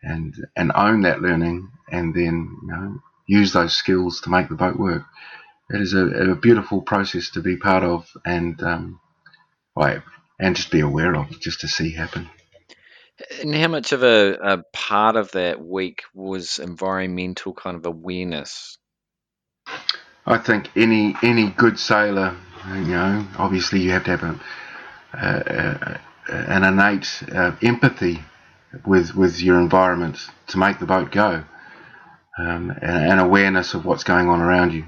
and and own that learning, and then you know, use those skills to make the boat work, it is a, a beautiful process to be part of and um, well, and just be aware of, just to see happen. And how much of a, a part of that week was environmental kind of awareness? I think any any good sailor You know, obviously you have to have a, uh, uh, an innate uh, empathy with with your environment to make the boat go, um, and, and awareness of what's going on around you.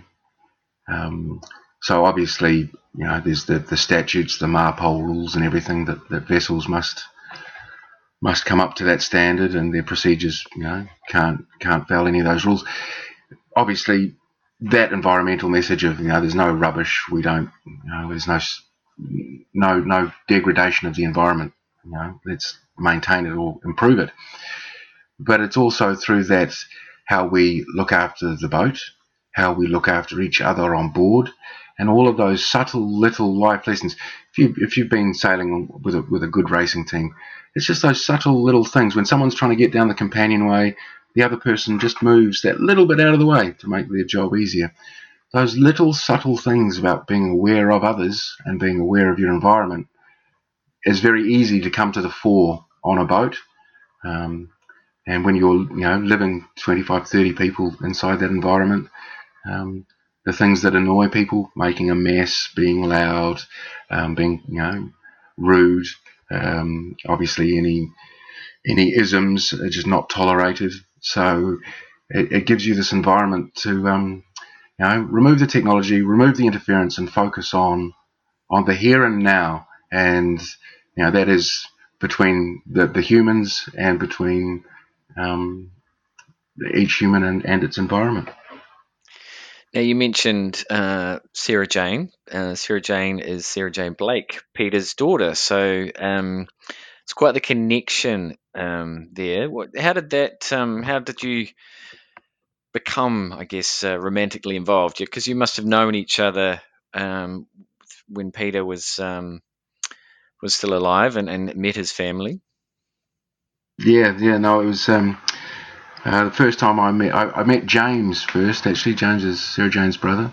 Um, so obviously, you know, there's the, the statutes, the MARPOL rules, and everything that, that vessels must must come up to that standard, and their procedures, you know, can't can't fail any of those rules. Obviously, that environmental message of, you know, there's no rubbish, we don't, you know, there's no no no degradation of the environment. You know, let's maintain it or improve it. But it's also through that how we look after the boat, how we look after each other on board, and all of those subtle little life lessons. If you if you've been sailing with a, with a good racing team, it's just those subtle little things. When someone's trying to get down the companionway, the other person just moves that little bit out of the way to make their job easier. Those little subtle things about being aware of others and being aware of your environment is very easy to come to the fore on a boat. Um, and when you're, you know, living twenty-five, thirty people inside that environment, um, the things that annoy people, making a mess, being loud, um, being, you know, rude, um, obviously any, any isms are just not tolerated. So it, it gives you this environment to, um, you know, remove the technology, remove the interference, and focus on on the here and now. And, you know, that is between the, the humans and between um, each human and, and its environment. Now, you mentioned uh, Sarah Jane. Uh, Sarah Jane is Sarah Jane Blake, Peter's daughter. So um, it's quite the connection Um, there. What, how did that? Um, how did you become, I guess, uh, romantically involved? Because you must have known each other um, when Peter was um, was still alive, and, and met his family. Yeah, yeah. No, it was um, uh, the first time I met. I, I met James first. Actually, James is Sarah Jane's brother.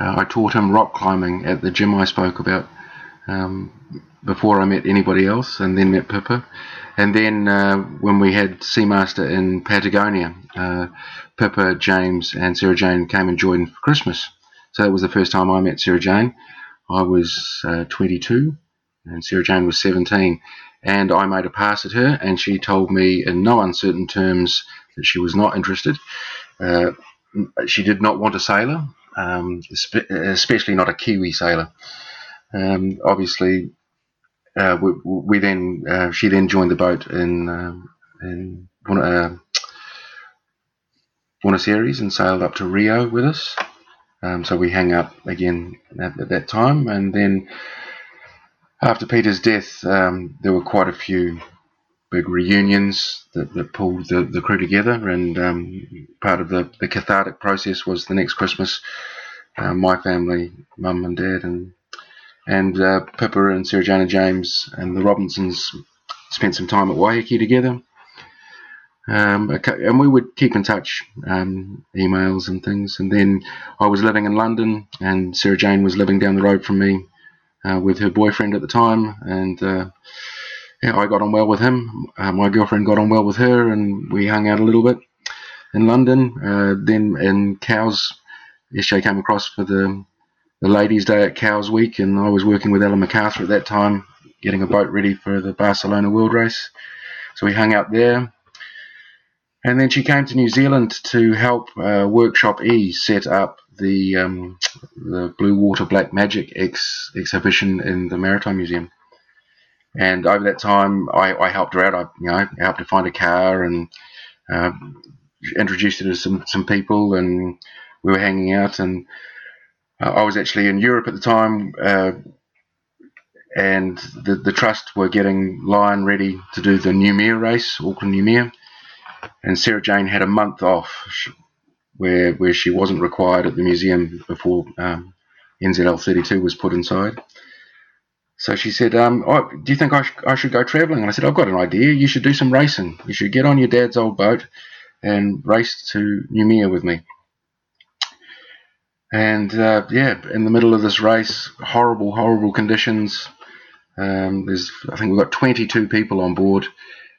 Uh, I taught him rock climbing at the gym I spoke about um, before I met anybody else, and then met Pippa. And then uh, when we had Seamaster in Patagonia, uh, Pippa, James and Sarah Jane came and joined for Christmas. So that was the first time I met Sarah Jane. I was uh, twenty-two and Sarah Jane was seventeen. And I made a pass at her, and she told me in no uncertain terms that she was not interested. Uh, she did not want a sailor, um, especially not a Kiwi sailor. Um, obviously... Uh, we, we then uh, she then joined the boat in uh, in uh, Buenos Aires and sailed up to Rio with us. Um, so we hang up again at, at that time, and then after Peter's death, um, there were quite a few big reunions that, that pulled the, the crew together. And um, part of the, the cathartic process was the next Christmas, uh, my family, mum and dad, and And uh, Pippa and Sarah Jane and James and the Robinsons spent some time at Waiheke together. Um, and we would keep in touch, um, emails and things. And then I was living in London, and Sarah Jane was living down the road from me uh, with her boyfriend at the time. And uh, yeah, I got on well with him. Uh, my girlfriend got on well with her, and we hung out a little bit in London. Uh, then in Cowes, S J came across for the... the Ladies' Day at Cowes Week, and I was working with Ellen MacArthur at that time, getting a boat ready for the Barcelona World Race. So we hung out there, and then she came to New Zealand to help uh, Workshop E set up the um, the Blue Water Black Magic ex- exhibition in the Maritime Museum. And over that time, I, I helped her out. I you know helped her find a car, and uh, introduced her to some some people, and we were hanging out. And I was actually in Europe at the time, uh, and the, the Trust were getting Lion ready to do the New Mere race, Auckland New Mere, and Sarah Jane had a month off where where she wasn't required at the museum before um, N Z L thirty-two was put inside. So she said, um, oh, do you think I, sh- I should go travelling? And I said, I've got an idea. You should do some racing. You should get on your dad's old boat and race to New Mere with me. And, uh, yeah, in the middle of this race, horrible, horrible conditions. Um, there's, I think we've got twenty-two people on board,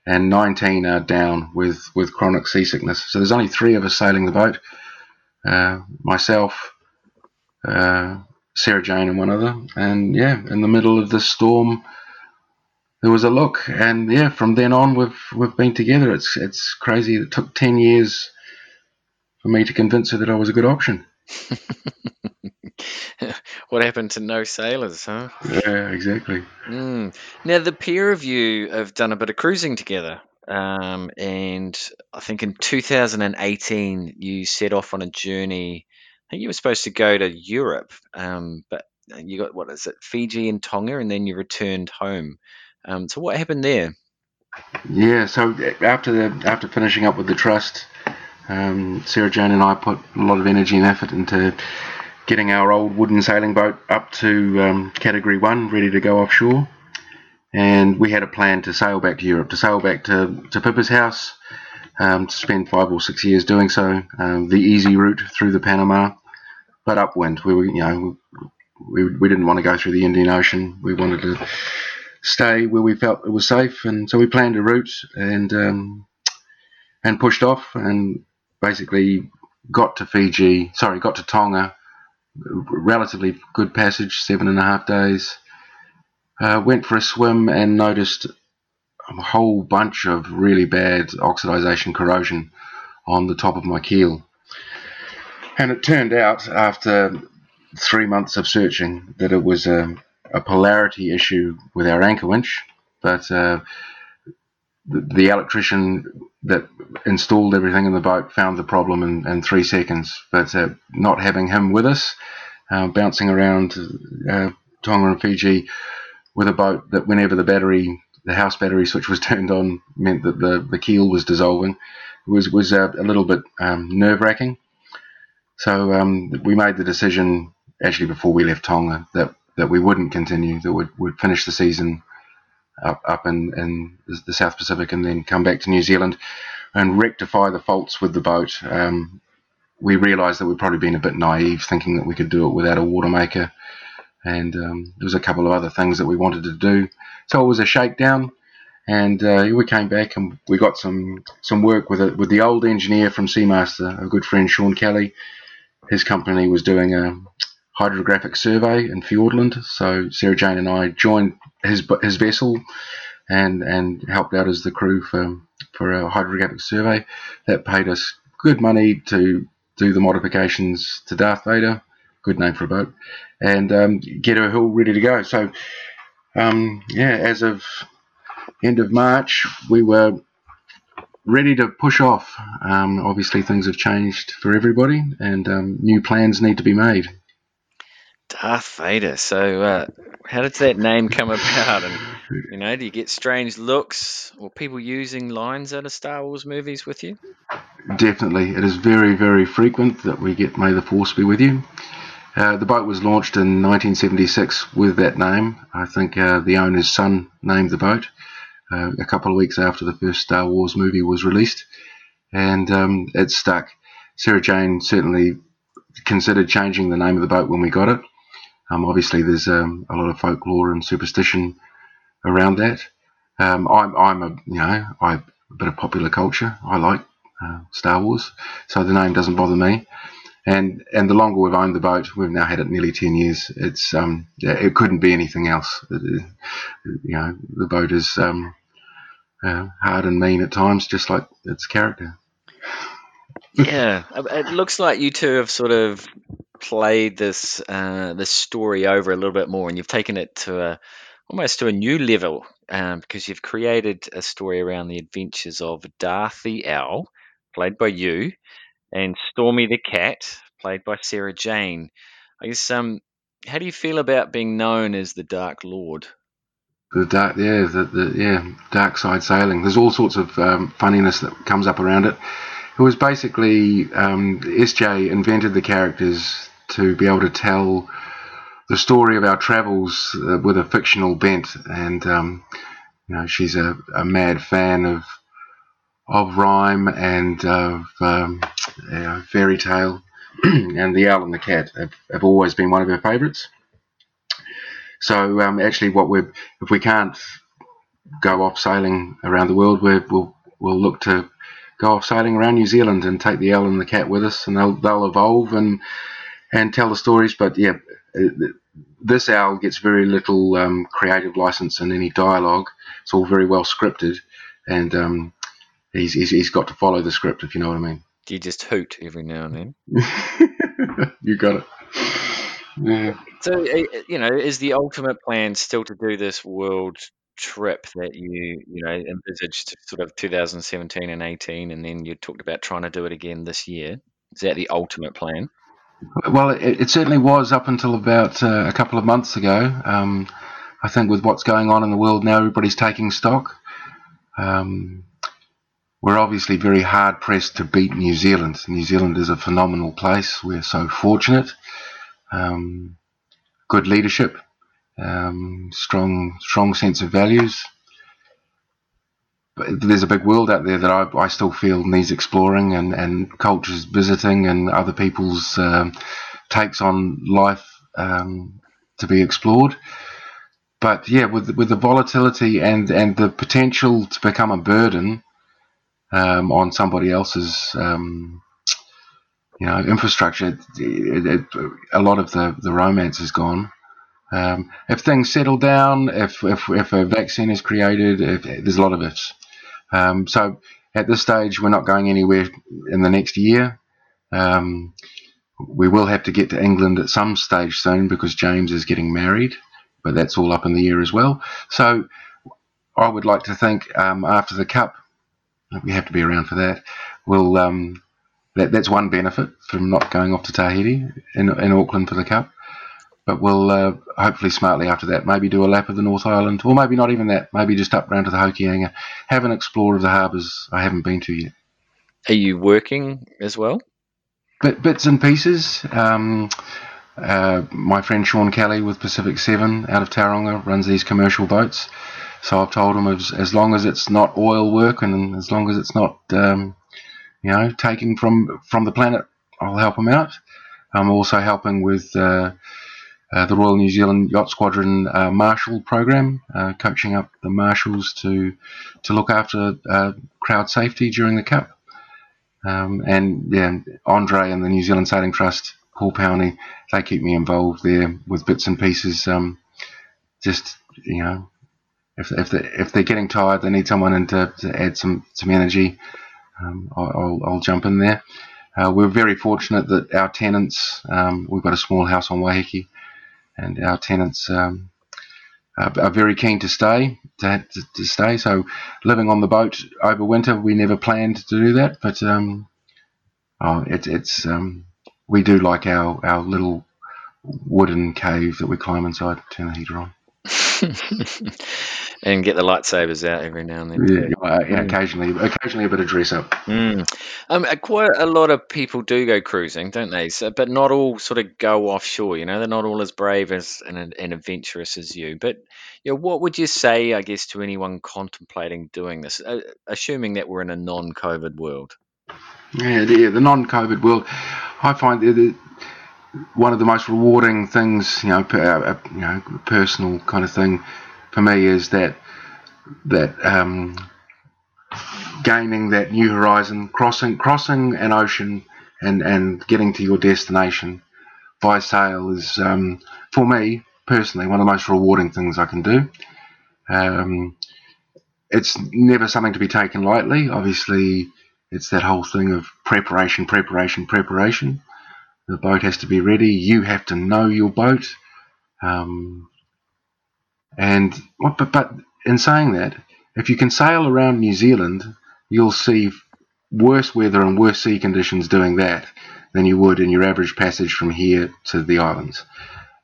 and nineteen are down with, with chronic seasickness. So there's only three of us sailing the boat, uh, myself, uh, Sarah Jane and one other. And yeah, in the middle of this storm, there was a look. And yeah, from then on, we've we've been together. It's it's crazy. It took ten years for me to convince her that I was a good option. What happened to no sailors, huh? Yeah, exactly. Mm. Now, the pair of you have done a bit of cruising together. Um, and I think in two thousand eighteen, you set off on a journey. I think you were supposed to go to Europe, um, but you got, what is it, Fiji and Tonga, and then you returned home. Um, so what happened there? Yeah, so after the, after finishing up with the trust, um, Sarah Jane and I put a lot of energy and effort into getting our old wooden sailing boat up to um, Category one, ready to go offshore. And we had a plan to sail back to Europe, to sail back to, to Pippa's house, um, to spend five or six years doing so, um, the easy route through the Panama, but upwind. We were, you know, we we didn't want to go through the Indian Ocean. We wanted to stay where we felt it was safe, and so we planned a route and um, and pushed off, and basically got to Fiji. Sorry, got to Tonga. Relatively good passage, seven and a half days. Uh, went for a swim and noticed a whole bunch of really bad oxidization corrosion on the top of my keel. And it turned out, after three months of searching, that it was a, a polarity issue with our anchor winch. But uh, the, the electrician that installed everything in the boat found the problem in, in three seconds. But uh, not having him with us, uh, bouncing around uh, Tonga and Fiji with a boat that, whenever the battery, the house battery switch was turned on, meant that the, the keel was dissolving, it was was a, a little bit um, nerve wracking. So um, we made the decision, actually before we left Tonga, that, that we wouldn't continue, that we'd, we'd finish the season up up in, in the South Pacific and then come back to New Zealand and rectify the faults with the boat. Um, we realised that we'd probably been a bit naive, thinking that we could do it without a watermaker. And um, there was a couple of other things that we wanted to do. So it was a shakedown, and uh, we came back and we got some some work with it with the old engineer from Seamaster, a good friend, Sean Kelly. His company was doing a hydrographic survey in Fiordland, so Sarah Jane and I joined his his vessel and and helped out as the crew for for a hydrographic survey. That paid us good money to do the modifications to Darth Vader. Good name for a boat, and um, get her hull ready to go. So, um, yeah, as of end of March, we were ready to push off. Um, obviously, things have changed for everybody, and um, new plans need to be made. Darth Vader. So, uh, how did that name come about? And you know, do you get strange looks or people using lines out of Star Wars movies with you? Definitely, it is very, very frequent that we get "May the Force be with you." Uh, the boat was launched in nineteen seventy-six with that name. I think uh, the owner's son named the boat uh, a couple of weeks after the first Star Wars movie was released, and um, it stuck. Sarah Jane certainly considered changing the name of the boat when we got it. Um, obviously, there's um, a lot of folklore and superstition around that. Um, I'm, I'm a you know, I a bit of popular culture. I like uh, Star Wars, so the name doesn't bother me. And and the longer we've owned the boat, we've now had it nearly ten years. It's um it couldn't be anything else. It, it, you know, the boat is um uh, hard and mean at times, just like its character. Yeah, it looks like you two have sort of played this uh this story over a little bit more, and you've taken it to a, almost to a new level, um, because you've created a story around the adventures of Darth the Owl, played by you, and Stormy the Cat, played by Sarah Jane. I guess, um, how do you feel about being known as the Dark Lord? The dark, yeah, the, the yeah, dark side sailing. There's all sorts of um, funniness that comes up around it. It was basically um, S J invented the characters to be able to tell the story of our travels uh, with a fictional bent, and um, you know, she's a, a mad fan of. of rhyme and of um, uh, fairy tale, and the owl and the cat have, have always been one of her favourites. So um, actually, what we're if we can't go off sailing around the world, we're, we'll we'll look to go off sailing around New Zealand and take the owl and the cat with us, and they'll they'll evolve and and tell the stories. But yeah, this owl gets very little um, creative license in any dialogue. It's all very well scripted, and um, he's, he's he's got to follow the script, if you know what I mean. Do you just hoot every now and then? You got it. Yeah. So, you know, is the ultimate plan still to do this world trip that you, you know, envisaged sort of two thousand seventeen and eighteen, and then you talked about trying to do it again this year? Is that the ultimate plan? Well, it, it certainly was up until about uh, a couple of months ago. Um, I think with what's going on in the world now, everybody's taking stock. Um, we're obviously very hard-pressed to beat New Zealand. New Zealand is a phenomenal place. We're so fortunate. Um, good leadership, um, strong strong sense of values. But there's a big world out there that I, I still feel needs exploring, and, and cultures visiting, and other people's um, takes on life um, to be explored. But yeah, with with the volatility and, and the potential to become a burden um, on somebody else's um, you know, infrastructure, it, it, a lot of the, the romance is gone. Um, if things settle down, if, if if a vaccine is created, if, there's a lot of ifs. Um, so at this stage, we're not going anywhere in the next year. Um, we will have to get to England at some stage soon because James is getting married, but that's all up in the air as well. So I would like to think um, after the Cup, we have to be around for that, we'll... Um, That, that's one benefit from not going off to Tahiti in, in Auckland for the Cup. But we'll uh, hopefully smartly after that maybe do a lap of the North Island, or maybe not even that, maybe just up round to the Hokianga, have an explore of the harbours I haven't been to yet. Are you working as well? Bit, bits and pieces. Um, uh, my friend Sean Kelly with Pacific Seven out of Tauranga runs these commercial boats. So I've told him as, as long as it's not oil work and as long as it's not... Um, You know, taking from from the planet, I'll help them out. I'm also helping with uh, uh, the Royal New Zealand Yacht Squadron uh, Marshal Program, uh, coaching up the marshals to to look after uh, crowd safety during the Cup. Um, and yeah, Andre and the New Zealand Sailing Trust, Paul Powney, they keep me involved there with bits and pieces. Um, just you know, if if they if they're getting tired, they need someone in to, to add some some energy. Um, I'll, I'll jump in there. Uh, we're very fortunate that our tenants, um, we've got a small house on Waiheke, and our tenants um, are, are very keen to stay, to, to stay. So living on the boat over winter, we never planned to do that, but um, oh, it, it's um, we do like our, our little wooden cave that we climb inside, turn the heater on. And get the lightsabers out every now and then. Yeah, uh, yeah occasionally, occasionally a bit of dress up. Mm. Um, quite a lot of people do go cruising, don't they? So, but not all sort of go offshore. You know, they're not all as brave as and, and adventurous as you. But you know, what would you say, I guess, to anyone contemplating doing this, uh, assuming that we're in a non-COVID world? Yeah, the, the non-COVID world. I find that. The, One of the most rewarding things, you know, per, you know, personal kind of thing for me is that that um, gaining that new horizon, crossing crossing an ocean, and, and getting to your destination by sail is, um, for me personally, one of the most rewarding things I can do. Um, it's never something to be taken lightly. Obviously, it's that whole thing of preparation, preparation, preparation. The boat has to be ready. You have to know your boat. Um, and but, but in saying that, if you can sail around New Zealand, you'll see worse weather and worse sea conditions doing that than you would in your average passage from here to the islands.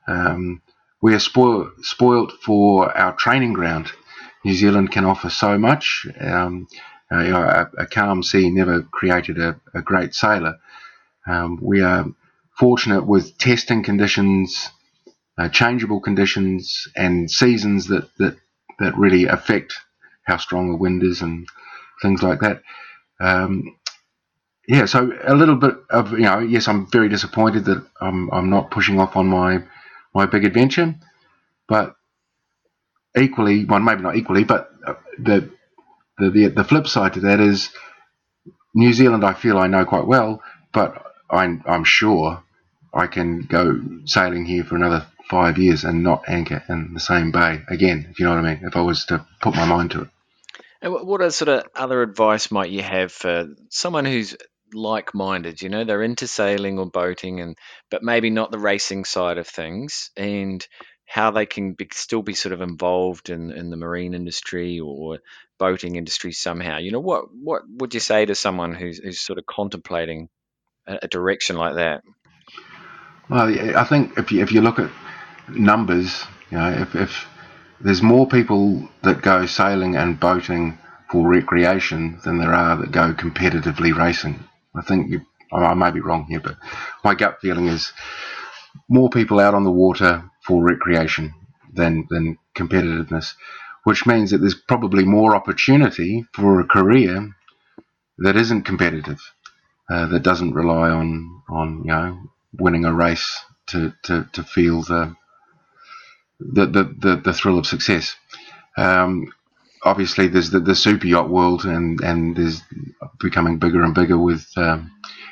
Um, we are spoil, spoilt for our training ground. New Zealand can offer so much. Um, a, a calm sea never created a, a great sailor. Um, we are... fortunate with testing conditions, uh, changeable conditions, and seasons that, that that really affect how strong the wind is and things like that. Um, yeah, so a little bit of, you know, yes, I'm very disappointed that I'm I'm not pushing off on my my big adventure, but equally, well, maybe not equally, but the the the, the flip side to that is New Zealand. I feel I know quite well, but I'm, I'm sure I can go sailing here for another five years and not anchor in the same bay again, if you know what I mean, if I was to put my mind to it. And what sort of other advice might you have for someone who's like-minded, you know, they're into sailing or boating, and but maybe not the racing side of things, and how they can be, still be sort of involved in, in the marine industry or boating industry somehow? You know, what what would you say to someone who's, who's sort of contemplating a, a direction like that? Well, I think if you, if you look at numbers, you know, if, if there's more people that go sailing and boating for recreation than there are that go competitively racing. I think you, I may be wrong here, but my gut feeling is more people out on the water for recreation than than competitiveness, which means that there's probably more opportunity for a career that isn't competitive, uh, that doesn't rely on on you know winning a race to to, to feel the the, the the the thrill of success. Um, Obviously, there's the, the super yacht world, and, and there's becoming bigger and bigger with um,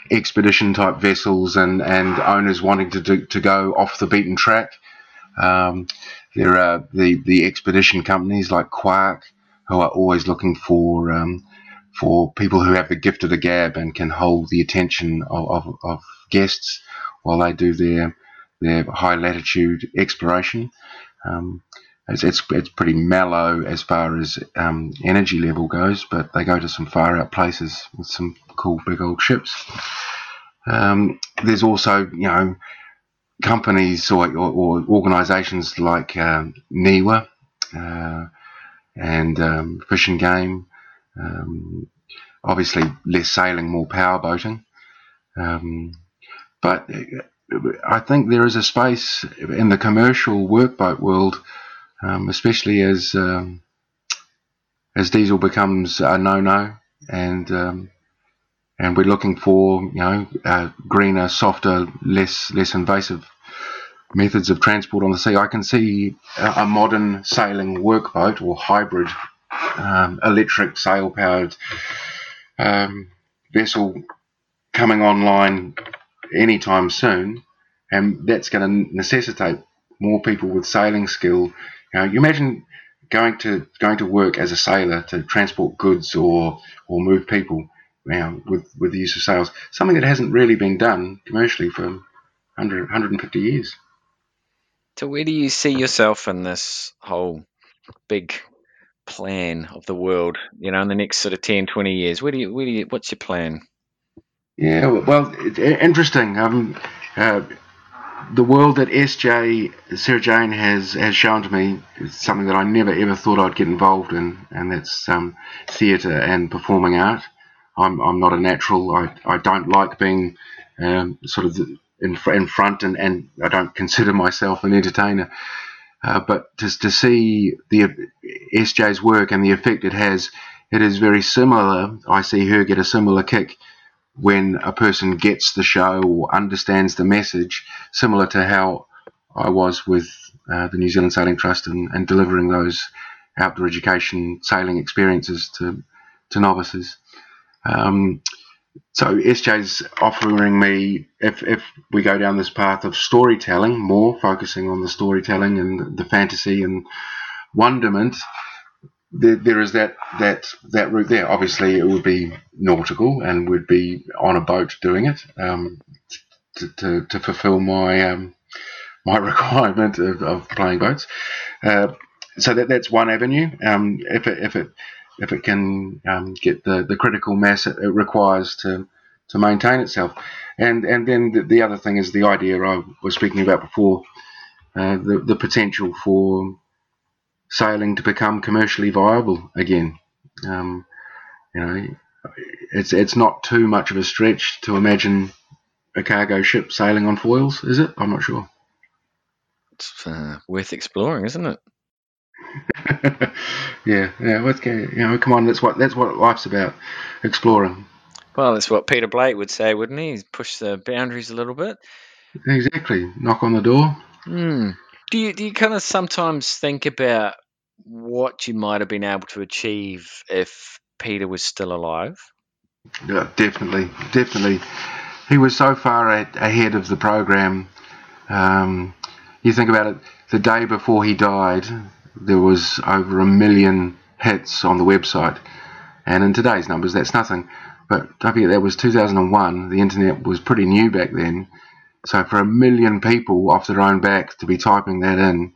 expedition type vessels and, and owners wanting to do, to go off the beaten track. Um, there are the, the expedition companies like Quark, who are always looking for um, for people who have the gift of the gab and can hold the attention of, of, of guests while they do their their high latitude exploration. Um, It's, it's it's pretty mellow as far as um, energy level goes, but they go to some far out places with some cool big old ships. Um, there's also you know companies or or, or organisations like um, NIWA uh, and um, Fish and Game. Um, obviously, less sailing, more power boating, um, but I think there is a space in the commercial workboat world. Um, especially as um, as diesel becomes a no-no, and um, and we're looking for you know uh, greener, softer, less less invasive methods of transport on the sea. I can see a, a modern sailing workboat or hybrid um, electric sail-powered um, vessel coming online anytime soon, and that's going to necessitate more people with sailing skill. Now, you imagine going to going to work as a sailor to transport goods or or move people, you know, with, with the use of sails, something that hasn't really been done commercially for one hundred, one hundred fifty years. So where do you see yourself in this whole big plan of the world, you know, in the next sort of ten, twenty years? Where do you, where do you, what's your plan? Yeah, well, it's interesting. Um, uh, The world that S J, Sarah Jane, has, has shown to me is something that I never, ever thought I'd get involved in, and that's um, theatre and performing art. I'm I'm not a natural. I, I don't like being um, sort of in, in front, and, and I don't consider myself an entertainer. Uh, but just to see the S J's work and the effect it has, it is very similar. I see her get a similar kick when a person gets the show or understands the message, similar to how I was with uh, the New Zealand Sailing Trust and, and delivering those outdoor education sailing experiences to, to novices. Um, so S J's offering me, if, if we go down this path of storytelling, more focusing on the storytelling and the fantasy and wonderment, There, there is that, that that route there. Obviously, it would be nautical and would be on a boat doing it um, to, to to fulfil my um, my requirement of, of playing boats. Uh, so that that's one avenue. Um, if it if it if it can um, get the, the critical mass it, it requires to to maintain itself, and and then the, the other thing is the idea I was speaking about before, uh, the the potential for sailing to become commercially viable again. Um, you know, it's it's not too much of a stretch to imagine a cargo ship sailing on foils, is it? I'm not sure. It's uh, worth exploring, isn't it? yeah, yeah. Let's go. You know, come on. That's what that's what life's about, exploring. Well, that's what Peter Blake would say, wouldn't he? He'd push the boundaries a little bit. Exactly. Knock on the door. Hmm. Do you, do you kind of sometimes think about what you might have been able to achieve if Peter was still alive? Yeah, definitely, definitely. he was so far a- ahead of the program. Um, you think about it, the day before he died, there was over a million hits on the website. And in today's numbers, that's nothing. But don't forget, that was two thousand one. The internet was pretty new back then. So for a million people off their own back to be typing that in,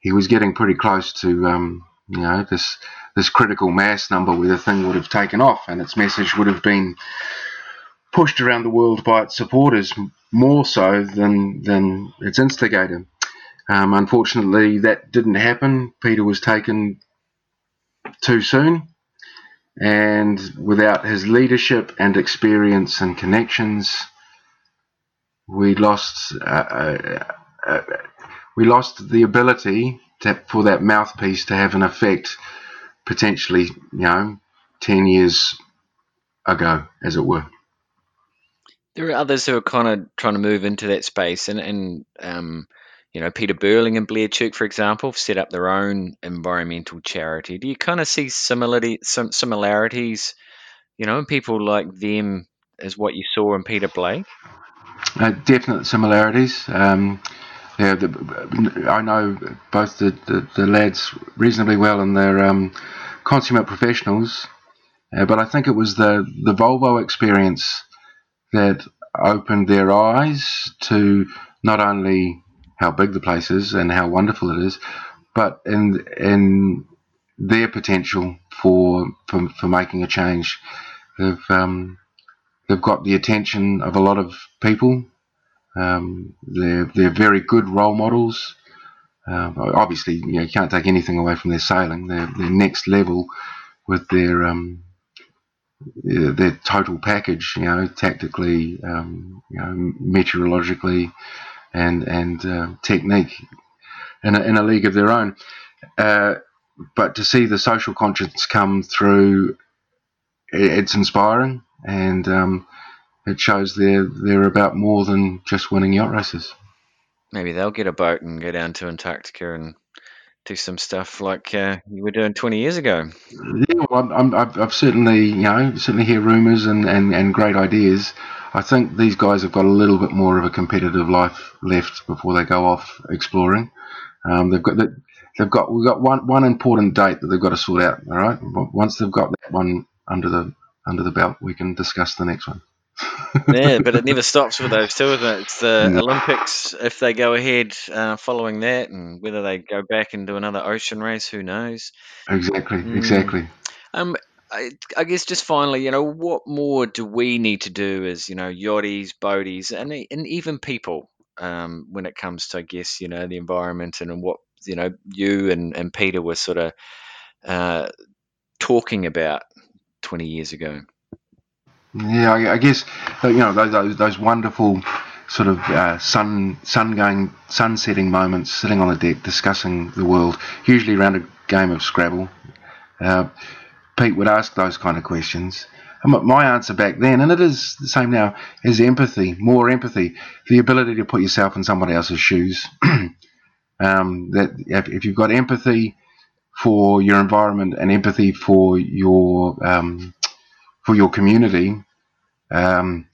he was getting pretty close to, um, you know, this this critical mass number where the thing would have taken off and its message would have been pushed around the world by its supporters more so than than its instigator. Um, unfortunately, that didn't happen. Peter was taken too soon, and without his leadership and experience and connections, we lost uh, uh, uh, we lost the ability to, for that mouthpiece to have an effect potentially, you know, ten years ago, as it were. There are others who are kind of trying to move into that space, and, and um, you know, Peter Burling and Blair Tuke, for example, have set up their own environmental charity. Do you kind of see similarity, some similarities, you know, in people like them as what you saw in Peter Blake? Uh, definite similarities. Um, yeah, the, I know both the, the, the lads reasonably well, and they're um, consummate professionals. Uh, but I think it was the, the Volvo experience that opened their eyes to not only how big the place is and how wonderful it is, but in in their potential for for, for making a change. They've um, They've got the attention of a lot of people. Um, they're they're very good role models. Uh, obviously, you know, you can't take anything away from their sailing. They're, they're next level with their um, their total package. You know, tactically, um, you know, meteorologically, and and uh, technique, in a, in a league of their own. Uh, but to see the social conscience come through, it's inspiring. And um, it shows they're, they're about more than just winning yacht races. Maybe they'll get a boat and go down to Antarctica and do some stuff like uh, you were doing twenty years ago. Yeah, well, I'm, I've, I've certainly, you know, certainly hear rumours and, and, and great ideas. I think these guys have got a little bit more of a competitive life left before they go off exploring. Um, they've got they've got we've got one one important date that they've got to sort out. All right, once they've got that one under the under the belt, we can discuss the next one. Yeah, but it never stops with those two, isn't it? It's the no. Olympics, if they go ahead uh, following that, and whether they go back and do another ocean race, who knows? Exactly, mm. exactly. Um, I, I guess just finally, you know, what more do we need to do as, you know, yachties, boaties, and, and even people um, when it comes to, I guess, you know, the environment and what, you know, you and, and Peter were sort of uh, talking about twenty years ago? Yeah, I, I guess, you know, those, those, those wonderful sort of uh, sun sun going sunsetting moments, sitting on the deck discussing the world, usually around a game of Scrabble. Uh, Pete would ask those kind of questions. And my answer back then, and it is the same now, is empathy, more empathy, the ability to put yourself in somebody else's shoes. um, that if, if you've got empathy for your environment and empathy for your um, for your community, um,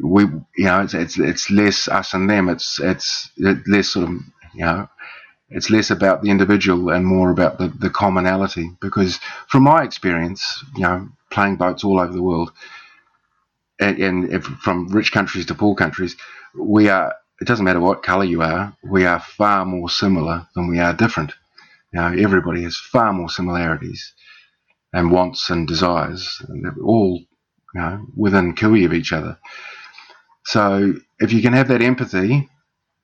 we you know it's, it's it's less us and them. It's it's less sort of you know it's less about the individual and more about the, the commonality. Because from my experience, you know, playing boats all over the world, and, and if, from rich countries to poor countries, we are. It doesn't matter what colour you are. We are far more similar than we are different. You know, everybody has far more similarities and wants and desires, and they're all, you know, within cooey of each other. So if you can have that empathy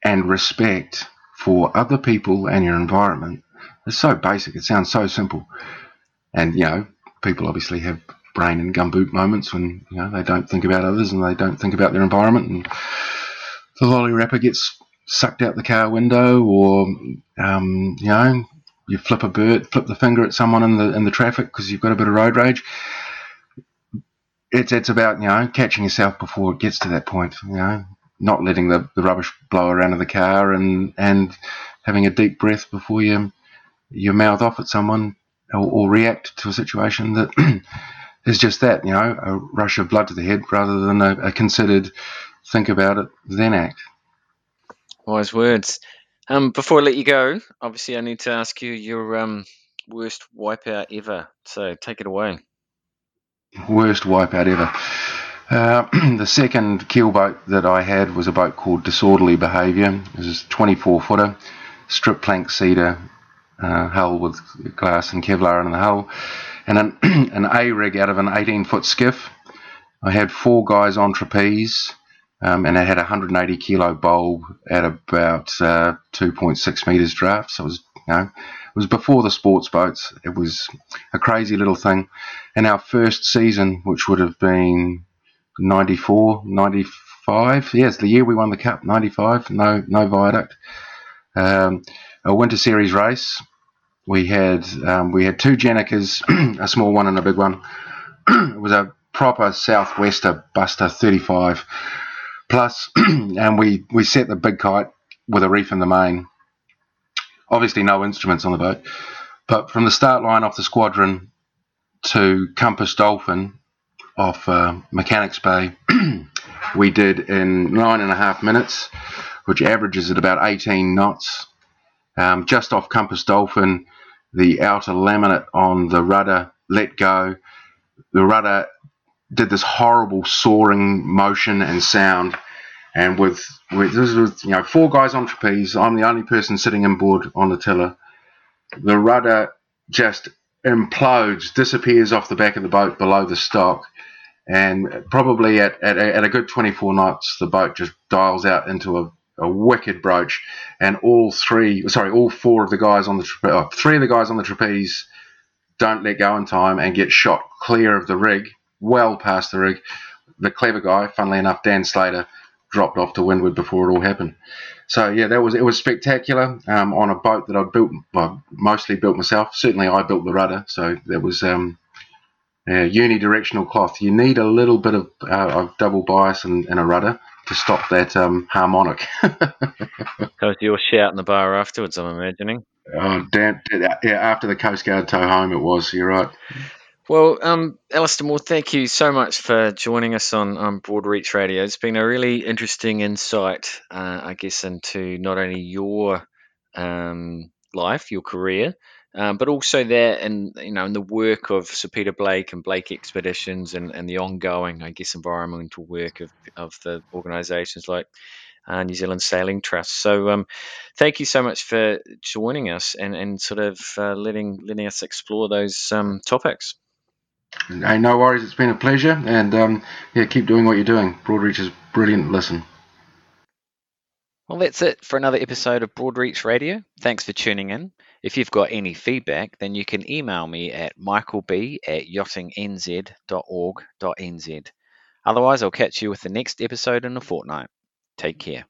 and respect for other people and your environment, it's so basic. It sounds so simple. And, you know, people obviously have brain and gumboot moments when, you know, they don't think about others and they don't think about their environment, and the lolly wrapper gets sucked out the car window, or, um, you know, you flip a bird, flip the finger at someone in the in the traffic because you've got a bit of road rage. It's it's about, you know, catching yourself before it gets to that point. You know, not letting the, the rubbish blow around in the car, and and having a deep breath before you you mouth off at someone or, or react to a situation that is just that, you know, a rush of blood to the head rather than a, a considered think about it, then act. Wise words. Um, before I let you go, obviously I need to ask you your um, worst wipeout ever. So take it away. Worst wipeout ever. Uh, the second keel boat that I had was a boat called Disorderly Behaviour. It was a twenty-four footer, strip plank cedar uh, hull with glass and Kevlar in the hull, and an, an A-rig out of an eighteen foot skiff. I had four guys on trapeze, um, and I had a one hundred eighty kilo bulb at about uh, two point six metres draft. So it was, you know, it was before the sports boats. It was a crazy little thing. And our first season, which would have been ninety-four, ninety-five, yes, the year we won the Cup, ninety-five, no no viaduct. Um, a winter series race. We had um, we had two Janikers, a small one and a big one. It was a proper Southwester Buster thirty-five plus, and we, we set the big kite with a reef in the main. Obviously no instruments on the boat, but from the start line off the squadron to Compass Dolphin off uh, Mechanics Bay, we did in nine and a half minutes, which averages at about eighteen knots. Um, just off Compass Dolphin, the outer laminate on the rudder let go. The rudder did this horrible soaring motion and sound, and with, with this was, you know, four guys on trapeze. I'm the only person sitting inboard on the tiller. The rudder just implodes, disappears off the back of the boat below the stock, and probably at, at, at a good twenty-four knots, the boat just dials out into a, a wicked broach, and all three, sorry, all four of the guys on the trapeze, oh, three of the guys on the trapeze don't let go in time and get shot clear of the rig, well past the rig. The clever guy, funnily enough, Dan Slater, dropped off to windward before it all happened. So yeah, that was it was spectacular um, on a boat that I built, well, mostly built myself. Certainly, I built the rudder, so that was um, yeah, unidirectional cloth. You need a little bit of, uh, of double bias in, in a rudder to stop that um, harmonic. Because you were shouting the bar afterwards, I'm imagining. Oh, damn! Yeah, after the Coast Guard tow home, it was. You're right. Well, um, Alistair Moore, thank you so much for joining us on, on Broadreach Radio. It's been a really interesting insight, uh, I guess, into not only your um, life, your career, um, but also that, and you know, in the work of Sir Peter Blake and Blake Expeditions, and, and the ongoing, I guess, environmental work of, of the organisations like uh, New Zealand Sailing Trust. So, um, thank you so much for joining us and, and sort of uh, letting letting us explore those um, topics. Hey, no worries. It's been a pleasure, and um, yeah, keep doing what you're doing. Broadreach is brilliant. Listen. Well, that's it for another episode of Broadreach Radio. Thanks for tuning in. If you've got any feedback, then you can email me at michaelb at yachting n z dot org dot n z. Otherwise, I'll catch you with the next episode in a fortnight. Take care.